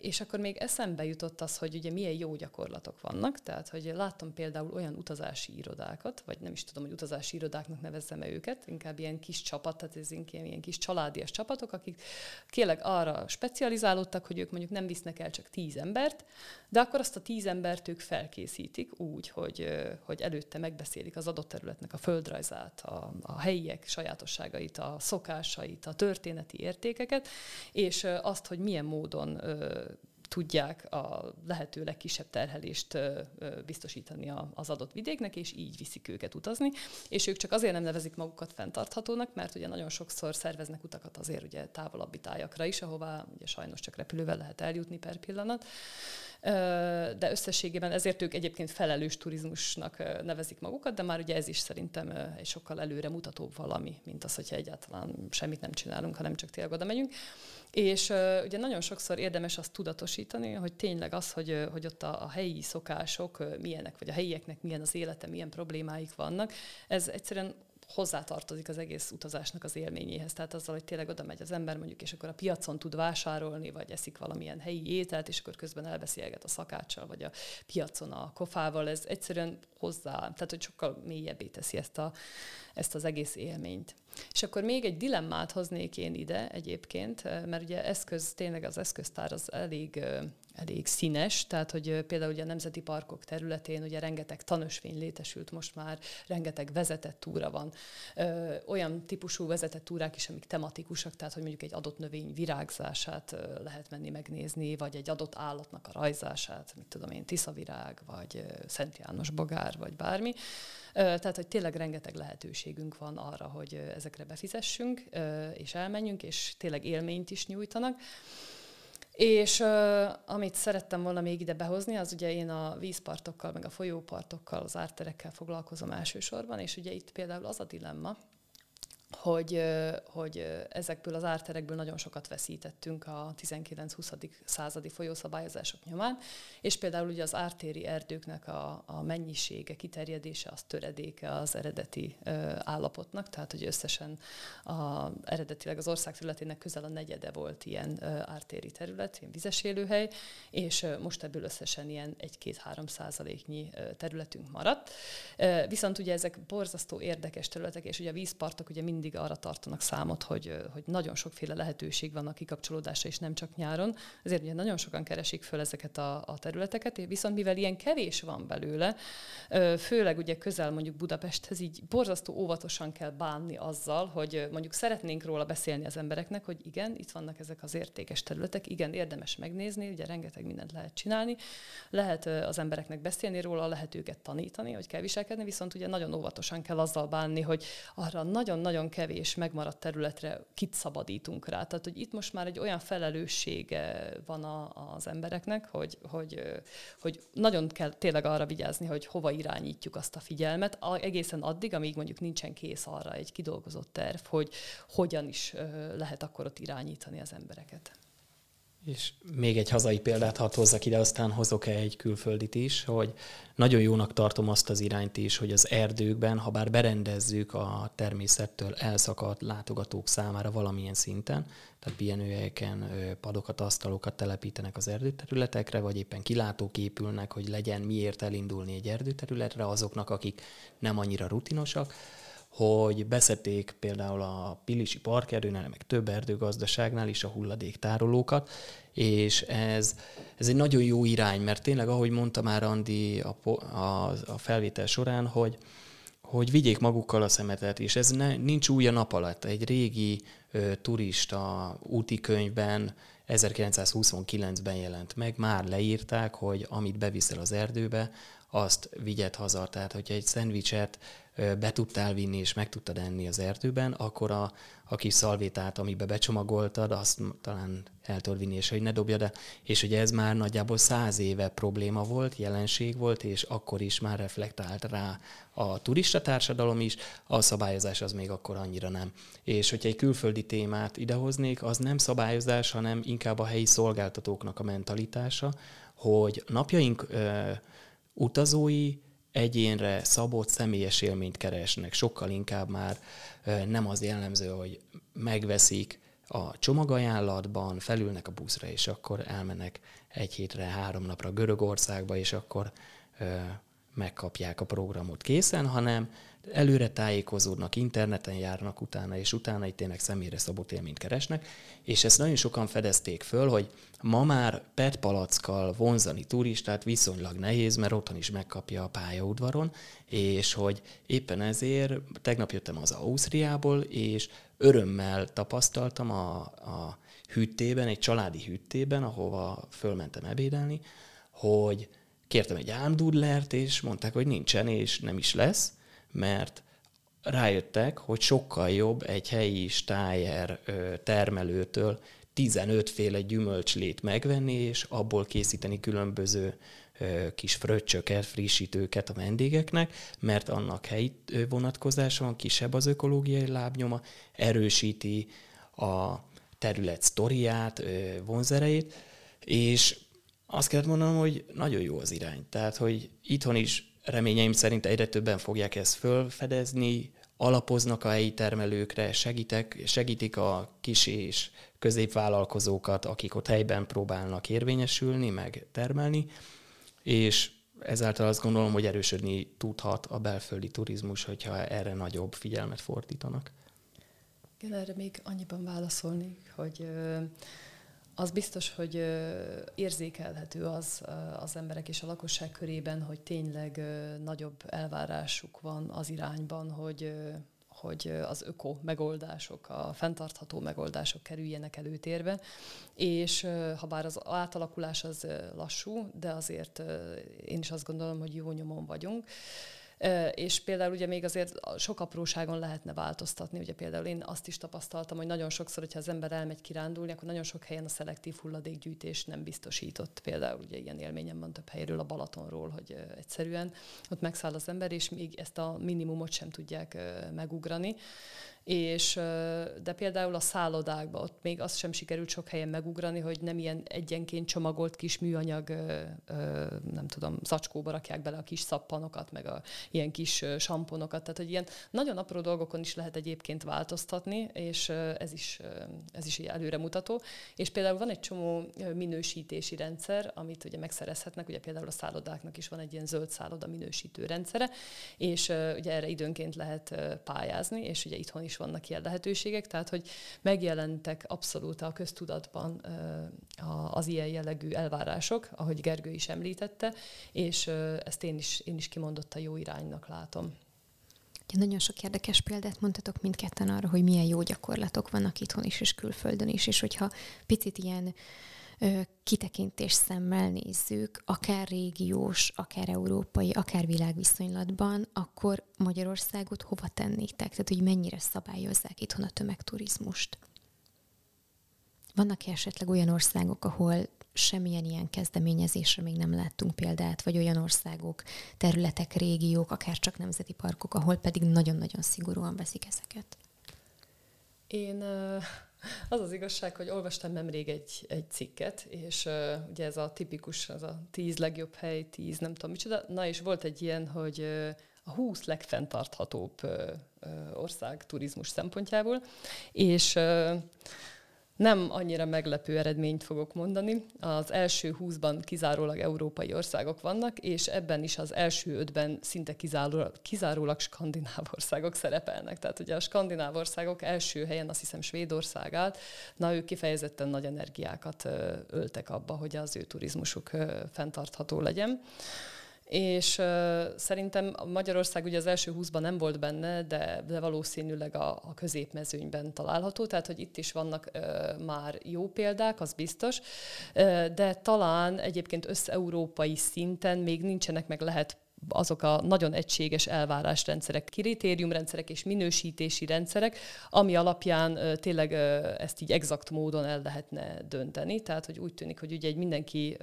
és akkor még eszembe jutott az, hogy ugye milyen jó gyakorlatok vannak, tehát hogy láttam például olyan utazási irodákat, vagy nem is tudom, hogy utazási irodáknak nevezzem-e őket, inkább ilyen kis csapat, tehát ez ilyen, ilyen kis családias csapatok, akik tényleg arra specializálódtak, hogy ők mondjuk nem visznek el csak tíz embert, de akkor azt a tíz embert ők felkészítik úgy, hogy, hogy előtte megbeszélik az adott területnek a földrajzát, a, a helyiek sajátosságait, a szokásait, a történeti értékeket, és azt, hogy milyen módon ö, tudják a lehető legkisebb terhelést ö, ö, biztosítani a, az adott vidéknek, és így viszik őket utazni. És ők csak azért nem nevezik magukat fenntarthatónak, mert ugye nagyon sokszor szerveznek utakat azért ugye távolabbi tájakra is, ahová ugye sajnos csak repülővel lehet eljutni per pillanat. De összességében ezért ők egyébként felelős turizmusnak nevezik magukat, de már ugye ez is szerintem egy sokkal előre mutatóbb valami, mint az, hogyha egyáltalán semmit nem csinálunk, hanem csak tényleg oda megyünk. És ugye nagyon sokszor érdemes azt tudatosítani, hogy tényleg az, hogy, hogy ott a, a helyi szokások milyenek, vagy a helyieknek milyen az élete, milyen problémáik vannak, ez egyszerűen hozzátartozik az egész utazásnak az élményéhez. Tehát azzal, hogy tényleg oda megy az ember mondjuk, és akkor a piacon tud vásárolni, vagy eszik valamilyen helyi ételt, és akkor közben elbeszélget a szakáccsal, vagy a piacon a kofával. Ez egyszerűen hozzá, tehát hogy sokkal mélyebbé teszi ezt, a, ezt az egész élményt. És akkor még egy dilemmát hoznék én ide egyébként, mert ugye eszköz, tényleg az eszköztár az elég, elég színes, tehát hogy például ugye a nemzeti parkok területén ugye rengeteg tanösvény létesült most már, rengeteg vezetett túra van. Ö, olyan típusú vezetett túrák is, amik tematikusak, tehát hogy mondjuk egy adott növény virágzását ö, lehet menni megnézni, vagy egy adott állatnak a rajzását, mit tudom én, tiszavirág, vagy ö, Szent János bogár, vagy bármi. Tehát, hogy tényleg rengeteg lehetőségünk van arra, hogy ezekre befizessünk, és elmenjünk, és tényleg élményt is nyújtanak. És amit szerettem volna még ide behozni, az ugye én a vízpartokkal, meg a folyópartokkal, az árterekkel foglalkozom elsősorban, és ugye itt például az a dilemma, Hogy, hogy ezekből az árterekből nagyon sokat veszítettünk a tizenkilenc-huszadik századi folyószabályozások nyomán, és például ugye az ártéri erdőknek a, a mennyisége, kiterjedése, az töredéke az eredeti ö, állapotnak, tehát hogy összesen a, eredetileg az ország területének közel a negyede volt ilyen ö, ártéri terület, ilyen vizes élőhely, és ö, most ebből összesen ilyen egy-két-három százaléknyi ö, területünk maradt. Ö, viszont ugye ezek borzasztó érdekes területek, és ugye a vízpartok ugye mind mindig arra tartanak számot, hogy, hogy nagyon sokféle lehetőség van a kikapcsolódásra, és nem csak nyáron. Ezért ugye nagyon sokan keresik föl ezeket a, a területeket, viszont mivel ilyen kevés van belőle, főleg ugye közel mondjuk Budapesthez, így borzasztó óvatosan kell bánni azzal, hogy mondjuk szeretnénk róla beszélni az embereknek, hogy igen, itt vannak ezek az értékes területek, igen, érdemes megnézni, ugye rengeteg mindent lehet csinálni, lehet az embereknek beszélni róla, lehet őket tanítani, hogy kell viselkedni, viszont ugye nagyon óvatosan kell azzal bánni, hogy arra nagyon-nagyon kevés megmaradt területre kit szabadítunk rá. Tehát, hogy itt most már egy olyan felelőssége van a, az embereknek, hogy, hogy, hogy nagyon kell tényleg arra vigyázni, hogy hova irányítjuk azt a figyelmet, egészen addig, amíg mondjuk nincsen kész arra egy kidolgozott terv, hogy hogyan is lehet akkor ott irányítani az embereket. És még egy hazai példát hadd hozzak ide, aztán hozok egy külföldit is, hogy nagyon jónak tartom azt az irányt is, hogy az erdőkben, ha bár berendezzük a természettől elszakadt látogatók számára valamilyen szinten, tehát pihenőhelyeken padokat, asztalokat telepítenek az erdőterületekre, vagy éppen kilátók épülnek, hogy legyen miért elindulni egy erdőterületre azoknak, akik nem annyira rutinosak, hogy beszedték például a Pilisi Parkerdőnél, meg több erdőgazdaságnál is a hulladéktárolókat, és ez, ez egy nagyon jó irány, mert tényleg, ahogy mondta már Andi a, a, a felvétel során, hogy, hogy vigyék magukkal a szemetet, és ez ne, nincs új a nap alatt. Egy régi ö, turista úti könyvben ezerkilencszázhuszonkilencben jelent meg, már leírták, hogy amit beviszel az erdőbe, azt vigyed haza. Tehát, hogyha egy szendvicset be tudtál vinni, és meg tudtad enni az erdőben, akkor a, a kis szalvétát, amibe becsomagoltad, azt talán el tudod vinni, és hogy ne dobjad el. És ugye ez már nagyjából száz éve probléma volt, jelenség volt, és akkor is már reflektált rá a turista társadalom is, a szabályozás az még akkor annyira nem. És hogyha egy külföldi témát idehoznék, az nem szabályozás, hanem inkább a helyi szolgáltatóknak a mentalitása, hogy napjaink ö, utazói egyénre szabott személyes élményt keresnek. Sokkal inkább már nem az jellemző, hogy megveszik a csomagajánlatban, felülnek a buszra, és akkor elmennek egy hétre, három napra Görögországba, és akkor ö, megkapják a programot készen, hanem előre tájékozódnak, interneten járnak utána, és utána itt tényleg személyre szabott élményt keresnek, és ezt nagyon sokan fedezték föl, hogy ma már pé e té palackkal vonzani turistát viszonylag nehéz, mert otthon is megkapja a pályaudvaron, és hogy éppen ezért tegnap jöttem az Ausztriából, és örömmel tapasztaltam a, a hűtében, egy családi hűtében, ahova fölmentem ebédelni, hogy kértem egy álmdudlert, és mondták, hogy nincsen, és nem is lesz, mert rájöttek, hogy sokkal jobb egy helyi stájer termelőtől tizenöt féle gyümölcslét megvenni, és abból készíteni különböző kis fröccsöket, frissítőket a vendégeknek, mert annak helyi vonatkozása van, kisebb az ökológiai lábnyoma, erősíti a terület sztoriát, vonzerejét, és azt kell mondanom, hogy nagyon jó az irány. Tehát, hogy itthon is reményeim szerint egyre többen fogják ezt fölfedezni, alapoznak a helyi termelőkre, segítek, segítik a kis és középvállalkozókat, akik ott helyben próbálnak érvényesülni, meg termelni, és ezáltal azt gondolom, hogy erősödni tudhat a belföldi turizmus, hogyha erre nagyobb figyelmet fordítanak. Igen, erre még annyiban válaszolnék, hogy az biztos, hogy érzékelhető az az emberek és a lakosság körében, hogy tényleg nagyobb elvárásuk van az irányban, hogy, hogy az öko megoldások, a fenntartható megoldások kerüljenek előtérbe. És ha bár az átalakulás az lassú, de azért én is azt gondolom, hogy jó nyomon vagyunk. És például ugye még azért sok apróságon lehetne változtatni. Ugye például én azt is tapasztaltam, hogy nagyon sokszor, hogyha az ember elmegy kirándulni, akkor nagyon sok helyen a szelektív hulladékgyűjtés nem biztosított. Például ugye ilyen élményem van több helyről, a Balatonról, hogy egyszerűen ott megszáll az ember, és még ezt a minimumot sem tudják megugrani. És, de például a szállodákban ott még azt sem sikerült sok helyen megugrani, hogy nem ilyen egyenként csomagolt kis műanyag, nem tudom, zacskóba rakják bele a kis szappanokat, meg a ilyen kis samponokat. Tehát, hogy ilyen nagyon apró dolgokon is lehet egyébként változtatni, és ez is, ez is előremutató. És például van egy csomó minősítési rendszer, amit ugye megszerezhetnek, ugye például a szállodáknak is van egy ilyen zöld szálloda minősítő rendszere, és ugye erre időnként lehet pályázni, és ugye itthon is is vannak ilyen lehetőségek, tehát hogy megjelentek abszolút a köztudatban az ilyen jellegű elvárások, ahogy Gergő is említette, és ezt én is, én is kimondottan jó iránynak látom. Nagyon sok érdekes példát mondtatok mindketten arra, hogy milyen jó gyakorlatok vannak itthon is és külföldön is, és hogyha picit ilyen kitekintés szemmel nézzük, akár régiós, akár európai, akár világviszonylatban, akkor Magyarországot hova tennétek? Tehát, hogy mennyire szabályozzák itthon a tömegturizmust? Vannak-e esetleg olyan országok, ahol semmilyen ilyen kezdeményezésre még nem láttunk példát, vagy olyan országok, területek, régiók, akár csak nemzeti parkok, ahol pedig nagyon-nagyon szigorúan veszik ezeket? Én... Uh... Az az igazság, hogy olvastam nemrég egy, egy cikket, és uh, ugye ez a tipikus, az a tíz legjobb hely, tíz nem tudom micsoda. Na és volt egy ilyen, hogy uh, a húsz legfenntarthatóbb uh, ország turizmus szempontjából, és uh, nem annyira meglepő eredményt fogok mondani. Az első húszban kizárólag európai országok vannak, és ebben is az első ötben szinte kizárólag, kizárólag skandináv országok szerepelnek. Tehát ugye a skandináv országok első helyen azt hiszem Svédország állt, na ők kifejezetten nagy energiákat öltek abba, hogy az ő turizmusuk fenntartható legyen. És uh, szerintem Magyarország ugye az első húszban nem volt benne, de, de valószínűleg a, a középmezőnyben található, tehát hogy itt is vannak uh, már jó példák, az biztos, uh, de talán egyébként összeurópai szinten még nincsenek meg lehet azok a nagyon egységes elvárásrendszerek, kritériumrendszerek és minősítési rendszerek, ami alapján tényleg ezt így exakt módon el lehetne dönteni. Tehát, hogy úgy tűnik, hogy ugye mindenki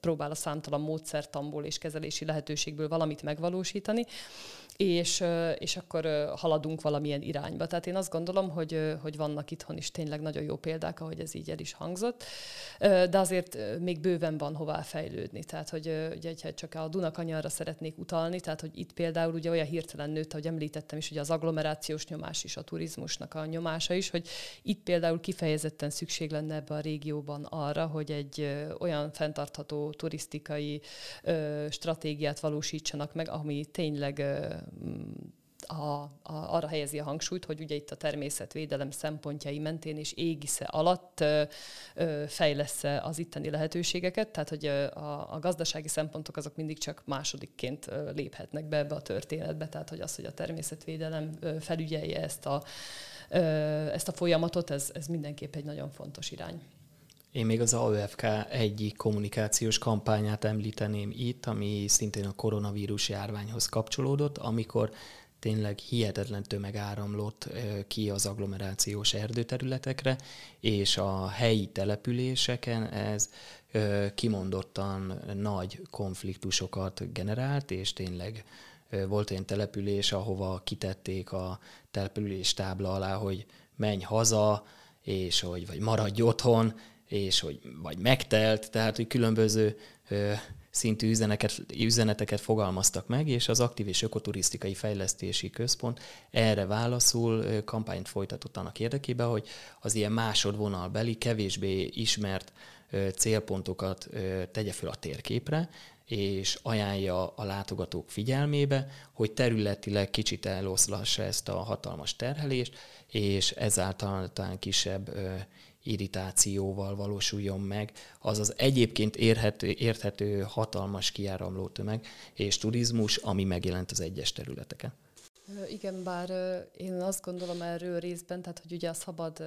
próbál a számtalan módszertamból és kezelési lehetőségből valamit megvalósítani, és, és akkor haladunk valamilyen irányba. Tehát én azt gondolom, hogy, hogy vannak itthon is tényleg nagyon jó példák, ahogy ez így el is hangzott, de azért még bőven van hová fejlődni. Tehát, hogy ugye, ha csak a Dunakanyarra szeretnék utalni, tehát hogy itt például ugye olyan hirtelen nőtt, ahogy említettem is, ugye az agglomerációs nyomás is, a turizmusnak a nyomása is, hogy itt például kifejezetten szükség lenne ebbe a régióban arra, hogy egy olyan fenntartható turisztikai ö, stratégiát valósítsanak meg, ami tényleg ö, A, a, arra helyezi a hangsúlyt, hogy ugye itt a természetvédelem szempontjai mentén és égisze alatt ö, ö, fejlessze az itteni lehetőségeket, tehát hogy a, a gazdasági szempontok azok mindig csak másodikként léphetnek be ebbe a történetbe, tehát hogy az, hogy a természetvédelem felügyelje ezt a, ö, ezt a folyamatot, ez, ez mindenképp egy nagyon fontos irány. Én még az á o ef ká egyik kommunikációs kampányát említeném itt, ami szintén a koronavírus járványhoz kapcsolódott, amikor tényleg hihetetlen tömeg áramlott ki az agglomerációs erdőterületekre, és a helyi településeken ez kimondottan nagy konfliktusokat generált, és tényleg volt olyan település, ahova kitették a település tábla alá, hogy menj haza, és hogy, vagy maradj otthon, és hogy vagy megtelt, tehát hogy különböző szintű üzeneket, üzeneteket fogalmaztak meg, és az Aktív és Ökoturisztikai Fejlesztési Központ erre válaszul kampányt folytatott annak érdekében, hogy az ilyen másodvonalbeli, kevésbé ismert célpontokat tegye föl a térképre, és ajánlja a látogatók figyelmébe, hogy területileg kicsit eloszlassa ezt a hatalmas terhelést, és ezáltal talán kisebb irritációval valósuljon meg az az egyébként érhető, érthető hatalmas kiáramló tömeg és turizmus, ami megjelent az egyes területeken. Igen, bár én azt gondolom erről részben, tehát hogy ugye a szabad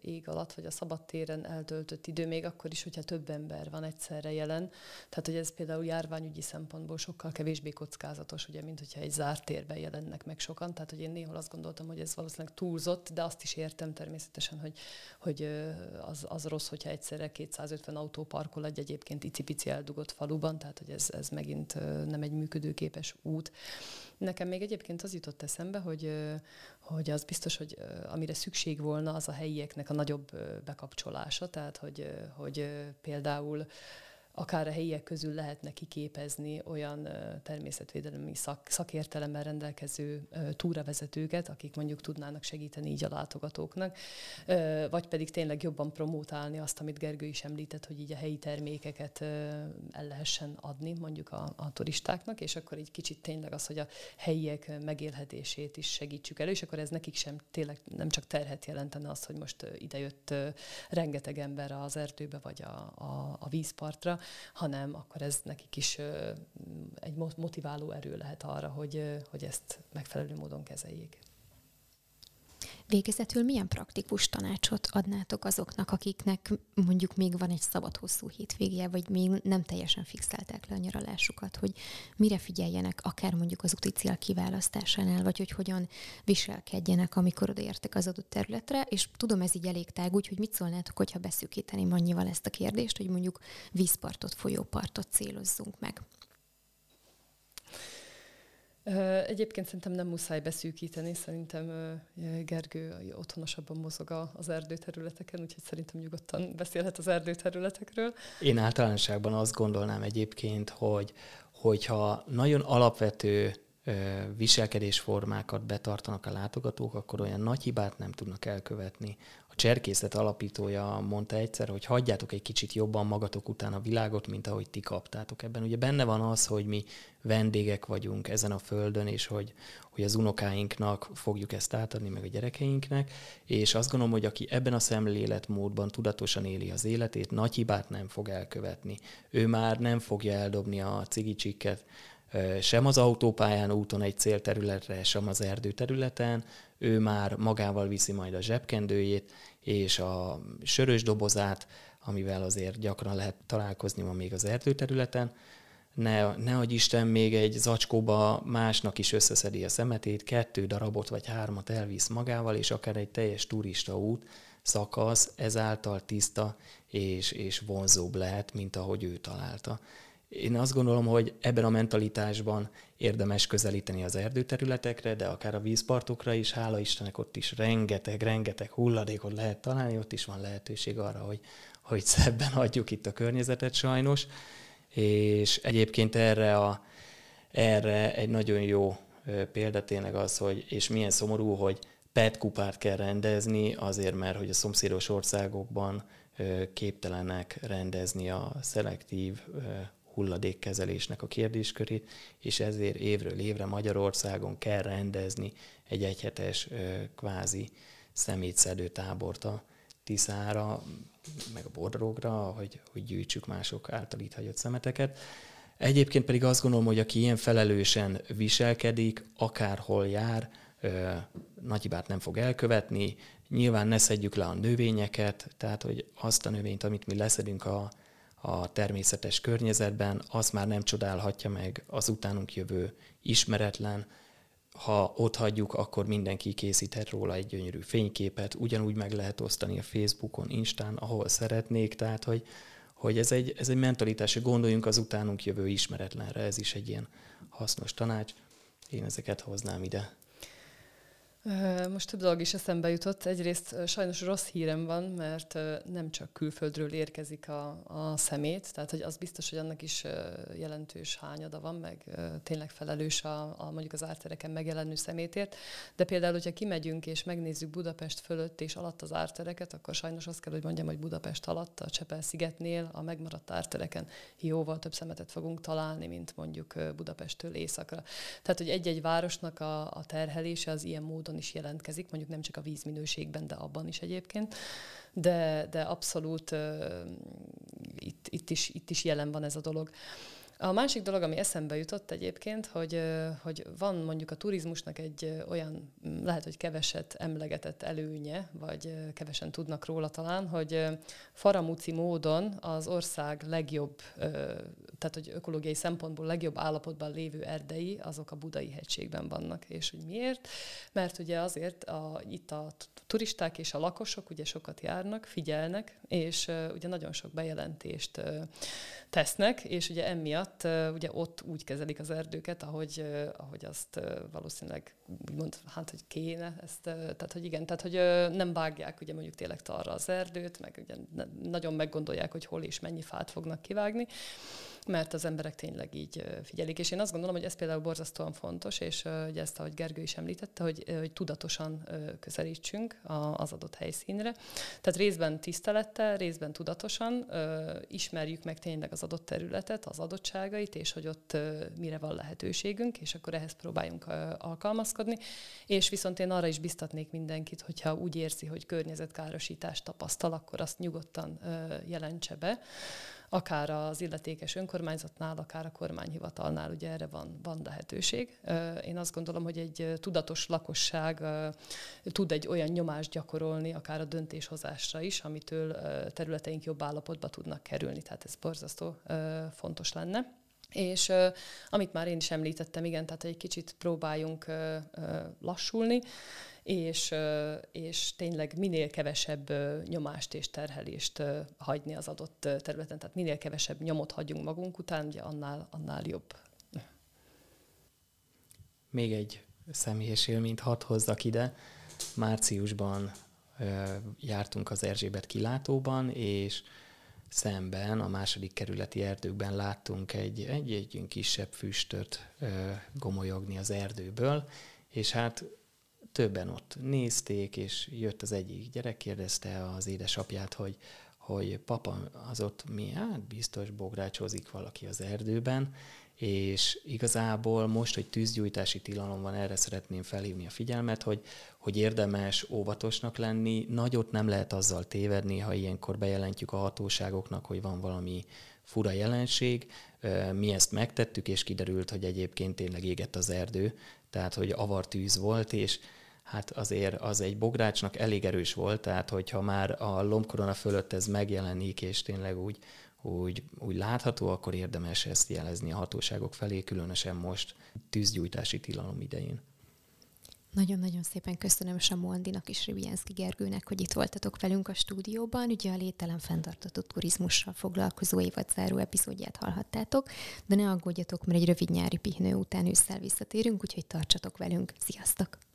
ég alatt, vagy a szabad téren eltöltött idő még akkor is, hogyha több ember van egyszerre jelen. Tehát, hogy ez például járványügyi szempontból sokkal kevésbé kockázatos, ugye, mint hogyha egy zárt térben jelennek meg sokan. Tehát, hogy én néhol azt gondoltam, hogy ez valószínűleg túlzott, de azt is értem természetesen, hogy, hogy az, az rossz, hogyha egyszerre kétszázötven autó parkol egy egyébként icipici eldugott faluban, tehát, hogy ez, ez megint nem egy működőképes út. Nekem még egyébként az jutott eszembe, hogy, hogy az biztos, hogy amire szükség volna, az a helyieknek a nagyobb bekapcsolása, tehát hogy, hogy például akár a helyiek közül lehetne kiképezni olyan természetvédelmi szak, szakértelemmel rendelkező túravezetőket, akik mondjuk tudnának segíteni így a látogatóknak, vagy pedig tényleg jobban promótálni azt, amit Gergő is említett, hogy így a helyi termékeket el lehessen adni mondjuk a, a turistáknak, és akkor így kicsit tényleg az, hogy a helyiek megélhetését is segítsük elő, és akkor ez nekik sem tényleg nem csak terhet jelentene az, hogy most idejött rengeteg ember az erdőbe vagy a, a, a vízpartra, hanem akkor ez nekik is egy motiváló erő lehet arra, hogy, hogy ezt megfelelő módon kezeljék. Végezetül milyen praktikus tanácsot adnátok azoknak, akiknek mondjuk még van egy szabad hosszú hétvégje, vagy még nem teljesen fixálták le a nyaralásukat, hogy mire figyeljenek, akár mondjuk az úti cél kiválasztásánál, vagy hogy hogyan viselkedjenek, amikor odaértek az adott területre, és tudom, ez így elég tág, úgyhogy mit szólnátok, hogyha beszűkíteném annyival ezt a kérdést, hogy mondjuk vízpartot, folyópartot célozzunk meg? Egyébként szerintem nem muszáj beszűkíteni, szerintem Gergő otthonosabban mozog az erdőterületeken, úgyhogy szerintem nyugodtan beszélhet az erdőterületekről. Én általánosságban azt gondolnám egyébként, hogy hogyha nagyon alapvető viselkedésformákat betartanak a látogatók, akkor olyan nagy hibát nem tudnak elkövetni. A cserkészet alapítója mondta egyszer, hogy hagyjátok egy kicsit jobban magatok után a világot, mint ahogy ti kaptátok ebben. Ugye benne van az, hogy mi vendégek vagyunk ezen a földön, és hogy, hogy az unokáinknak fogjuk ezt átadni, meg a gyerekeinknek, és azt gondolom, hogy aki ebben a szemléletmódban tudatosan éli az életét, nagy hibát nem fog elkövetni. Ő már nem fogja eldobni a cigicsikket, sem az autópályán, úton egy célterületre, sem az erdőterületen, ő már magával viszi majd a zsebkendőjét és a sörös dobozát, amivel azért gyakran lehet találkozni ma még az erdőterületen. Ne, ne adj Isten, még egy zacskóba másnak is összeszedi a szemetét, kettő darabot vagy hármat elvisz magával, és akár egy teljes turista út szakasz ezáltal tiszta és, és vonzóbb lehet, mint ahogy ő találta. Én azt gondolom, hogy ebben a mentalitásban érdemes közelíteni az erdőterületekre, de akár a vízpartokra is, hála Istennek ott is rengeteg-rengeteg hulladékot lehet találni, ott is van lehetőség arra, hogy, hogy szebben hagyjuk itt a környezetet sajnos, és egyébként erre a Erre egy nagyon jó példa tényleg az, hogy, és milyen szomorú, hogy pé é té kupát kell rendezni, azért mert, hogy a szomszédos országokban képtelenek rendezni a szelektív hulladékkezelésnek a kérdéskörét, és ezért évről évre Magyarországon kell rendezni egy egyhetes kvázi szemétszedő tábort a Tiszára, meg a Bodrogra, hogy, hogy gyűjtsük mások által itt hagyott szemeteket. Egyébként pedig azt gondolom, hogy aki ilyen felelősen viselkedik, akárhol jár, ö, nagy hibát nem fog elkövetni. Nyilván ne szedjük le a növényeket, tehát hogy azt a növényt, amit mi leszedünk a, a természetes környezetben, azt már nem csodálhatja meg az utánunk jövő ismeretlen. Ha ott hagyjuk, akkor mindenki készíthet róla egy gyönyörű fényképet, ugyanúgy meg lehet osztani a Facebookon, Instán, ahol szeretnék, tehát hogy, hogy ez egy, ez egy mentalitás, hogy gondoljunk az utánunk jövő ismeretlenre, ez is egy ilyen hasznos tanács. Én ezeket hoznám ide. Most több dolog is eszembe jutott. Egyrészt sajnos rossz hírem van, mert nem csak külföldről érkezik a, a szemét, tehát hogy az biztos, hogy annak is jelentős hányada van, meg tényleg felelős a, a mondjuk az ártereken megjelenő szemétért. De például, hogyha kimegyünk és megnézzük Budapest fölött és alatt az ártereket, akkor sajnos azt kell, hogy mondjam, hogy Budapest alatt, a Csepel-szigetnél, a megmaradt ártereken jóval több szemetet fogunk találni, mint mondjuk Budapesttől északra. Tehát, hogy egy-egy városnak a, a terhelése az ilyen módon is jelentkezik, mondjuk nem csak a vízminőségben, de abban is egyébként. De, de abszolút uh, itt, itt, is, itt is jelen van ez a dolog. A másik dolog, ami eszembe jutott egyébként, hogy, hogy van mondjuk a turizmusnak egy olyan, lehet, hogy keveset emlegetett előnye, vagy kevesen tudnak róla talán, hogy faramúci módon az ország legjobb, tehát hogy ökológiai szempontból legjobb állapotban lévő erdei, azok a Budai hegységben vannak. És hogy miért? Mert ugye azért a, itt a turisták és a lakosok ugye sokat járnak, figyelnek, és ugye nagyon sok bejelentést tesznek, és ugye emiatt ugye ott úgy kezelik az erdőket, ahogy, ahogy azt valószínűleg úgymond, hát, hogy kéne ezt, tehát hogy igen, tehát hogy nem vágják ugye mondjuk tényleg tarra az erdőt, meg ugye nagyon meggondolják, hogy hol és mennyi fát fognak kivágni, mert az emberek tényleg így figyelik. És én azt gondolom, hogy ez például borzasztóan fontos, és ugye ezt, ahogy Gergő is említette, hogy, hogy tudatosan közelítsünk az adott helyszínre. Tehát részben tisztelettel, részben tudatosan ismerjük meg tényleg az adott területet, az adottságait, és hogy ott mire van lehetőségünk, és akkor ehhez próbáljunk alkalmazkodni. És viszont én arra is biztatnék mindenkit, hogyha úgy érzi, hogy környezetkárosítást tapasztal, akkor azt nyugodtan jelentse be, akár az illetékes önkormányzatnál, akár a kormányhivatalnál, ugye erre van, van lehetőség. Én azt gondolom, hogy egy tudatos lakosság tud egy olyan nyomást gyakorolni, akár a döntéshozásra is, amitől területeink jobb állapotba tudnak kerülni. Tehát ez borzasztó fontos lenne. És uh, amit már én is említettem, igen, tehát egy kicsit próbáljunk uh, uh, lassulni, és, uh, és tényleg minél kevesebb uh, nyomást és terhelést uh, hagyni az adott uh, területen, tehát minél kevesebb nyomot hagyjunk magunk után, ugye annál, annál jobb. Még egy személyes élményt hadd hozzak ide. Márciusban uh, jártunk az Erzsébet kilátóban, és szemben a második kerületi erdőkben láttunk egy, egy, egy kisebb füstöt ö, gomolyogni az erdőből, és hát többen ott nézték, és jött az egyik gyerek, kérdezte az édesapját, hogy, hogy papa, az ott mi? Hát biztos bográcsozik valaki az erdőben, és igazából most, hogy tűzgyújtási tilalom van, erre szeretném felhívni a figyelmet, hogy, hogy érdemes óvatosnak lenni, nagyot nem lehet azzal tévedni, ha ilyenkor bejelentjük a hatóságoknak, hogy van valami fura jelenség. Mi ezt megtettük, és kiderült, hogy egyébként tényleg égett az erdő, tehát hogy avartűz volt, és hát azért az egy bográcsnak elég erős volt, tehát hogyha már a lombkorona fölött ez megjelenik, és tényleg úgy, Úgy, úgy látható, akkor érdemes ezt jelezni a hatóságok felé, különösen most tűzgyújtási tilalom idején. Nagyon-nagyon szépen köszönöm Samu Andinak és Ribiánszki Gergőnek, hogy itt voltatok velünk a stúdióban. Ugye a léttelen fenntartható turizmussal foglalkozó évadzáró epizódját hallhattátok, de ne aggódjatok, mert egy rövid nyári pihenő után ősszel visszatérünk, úgyhogy tartsatok velünk. Sziasztok!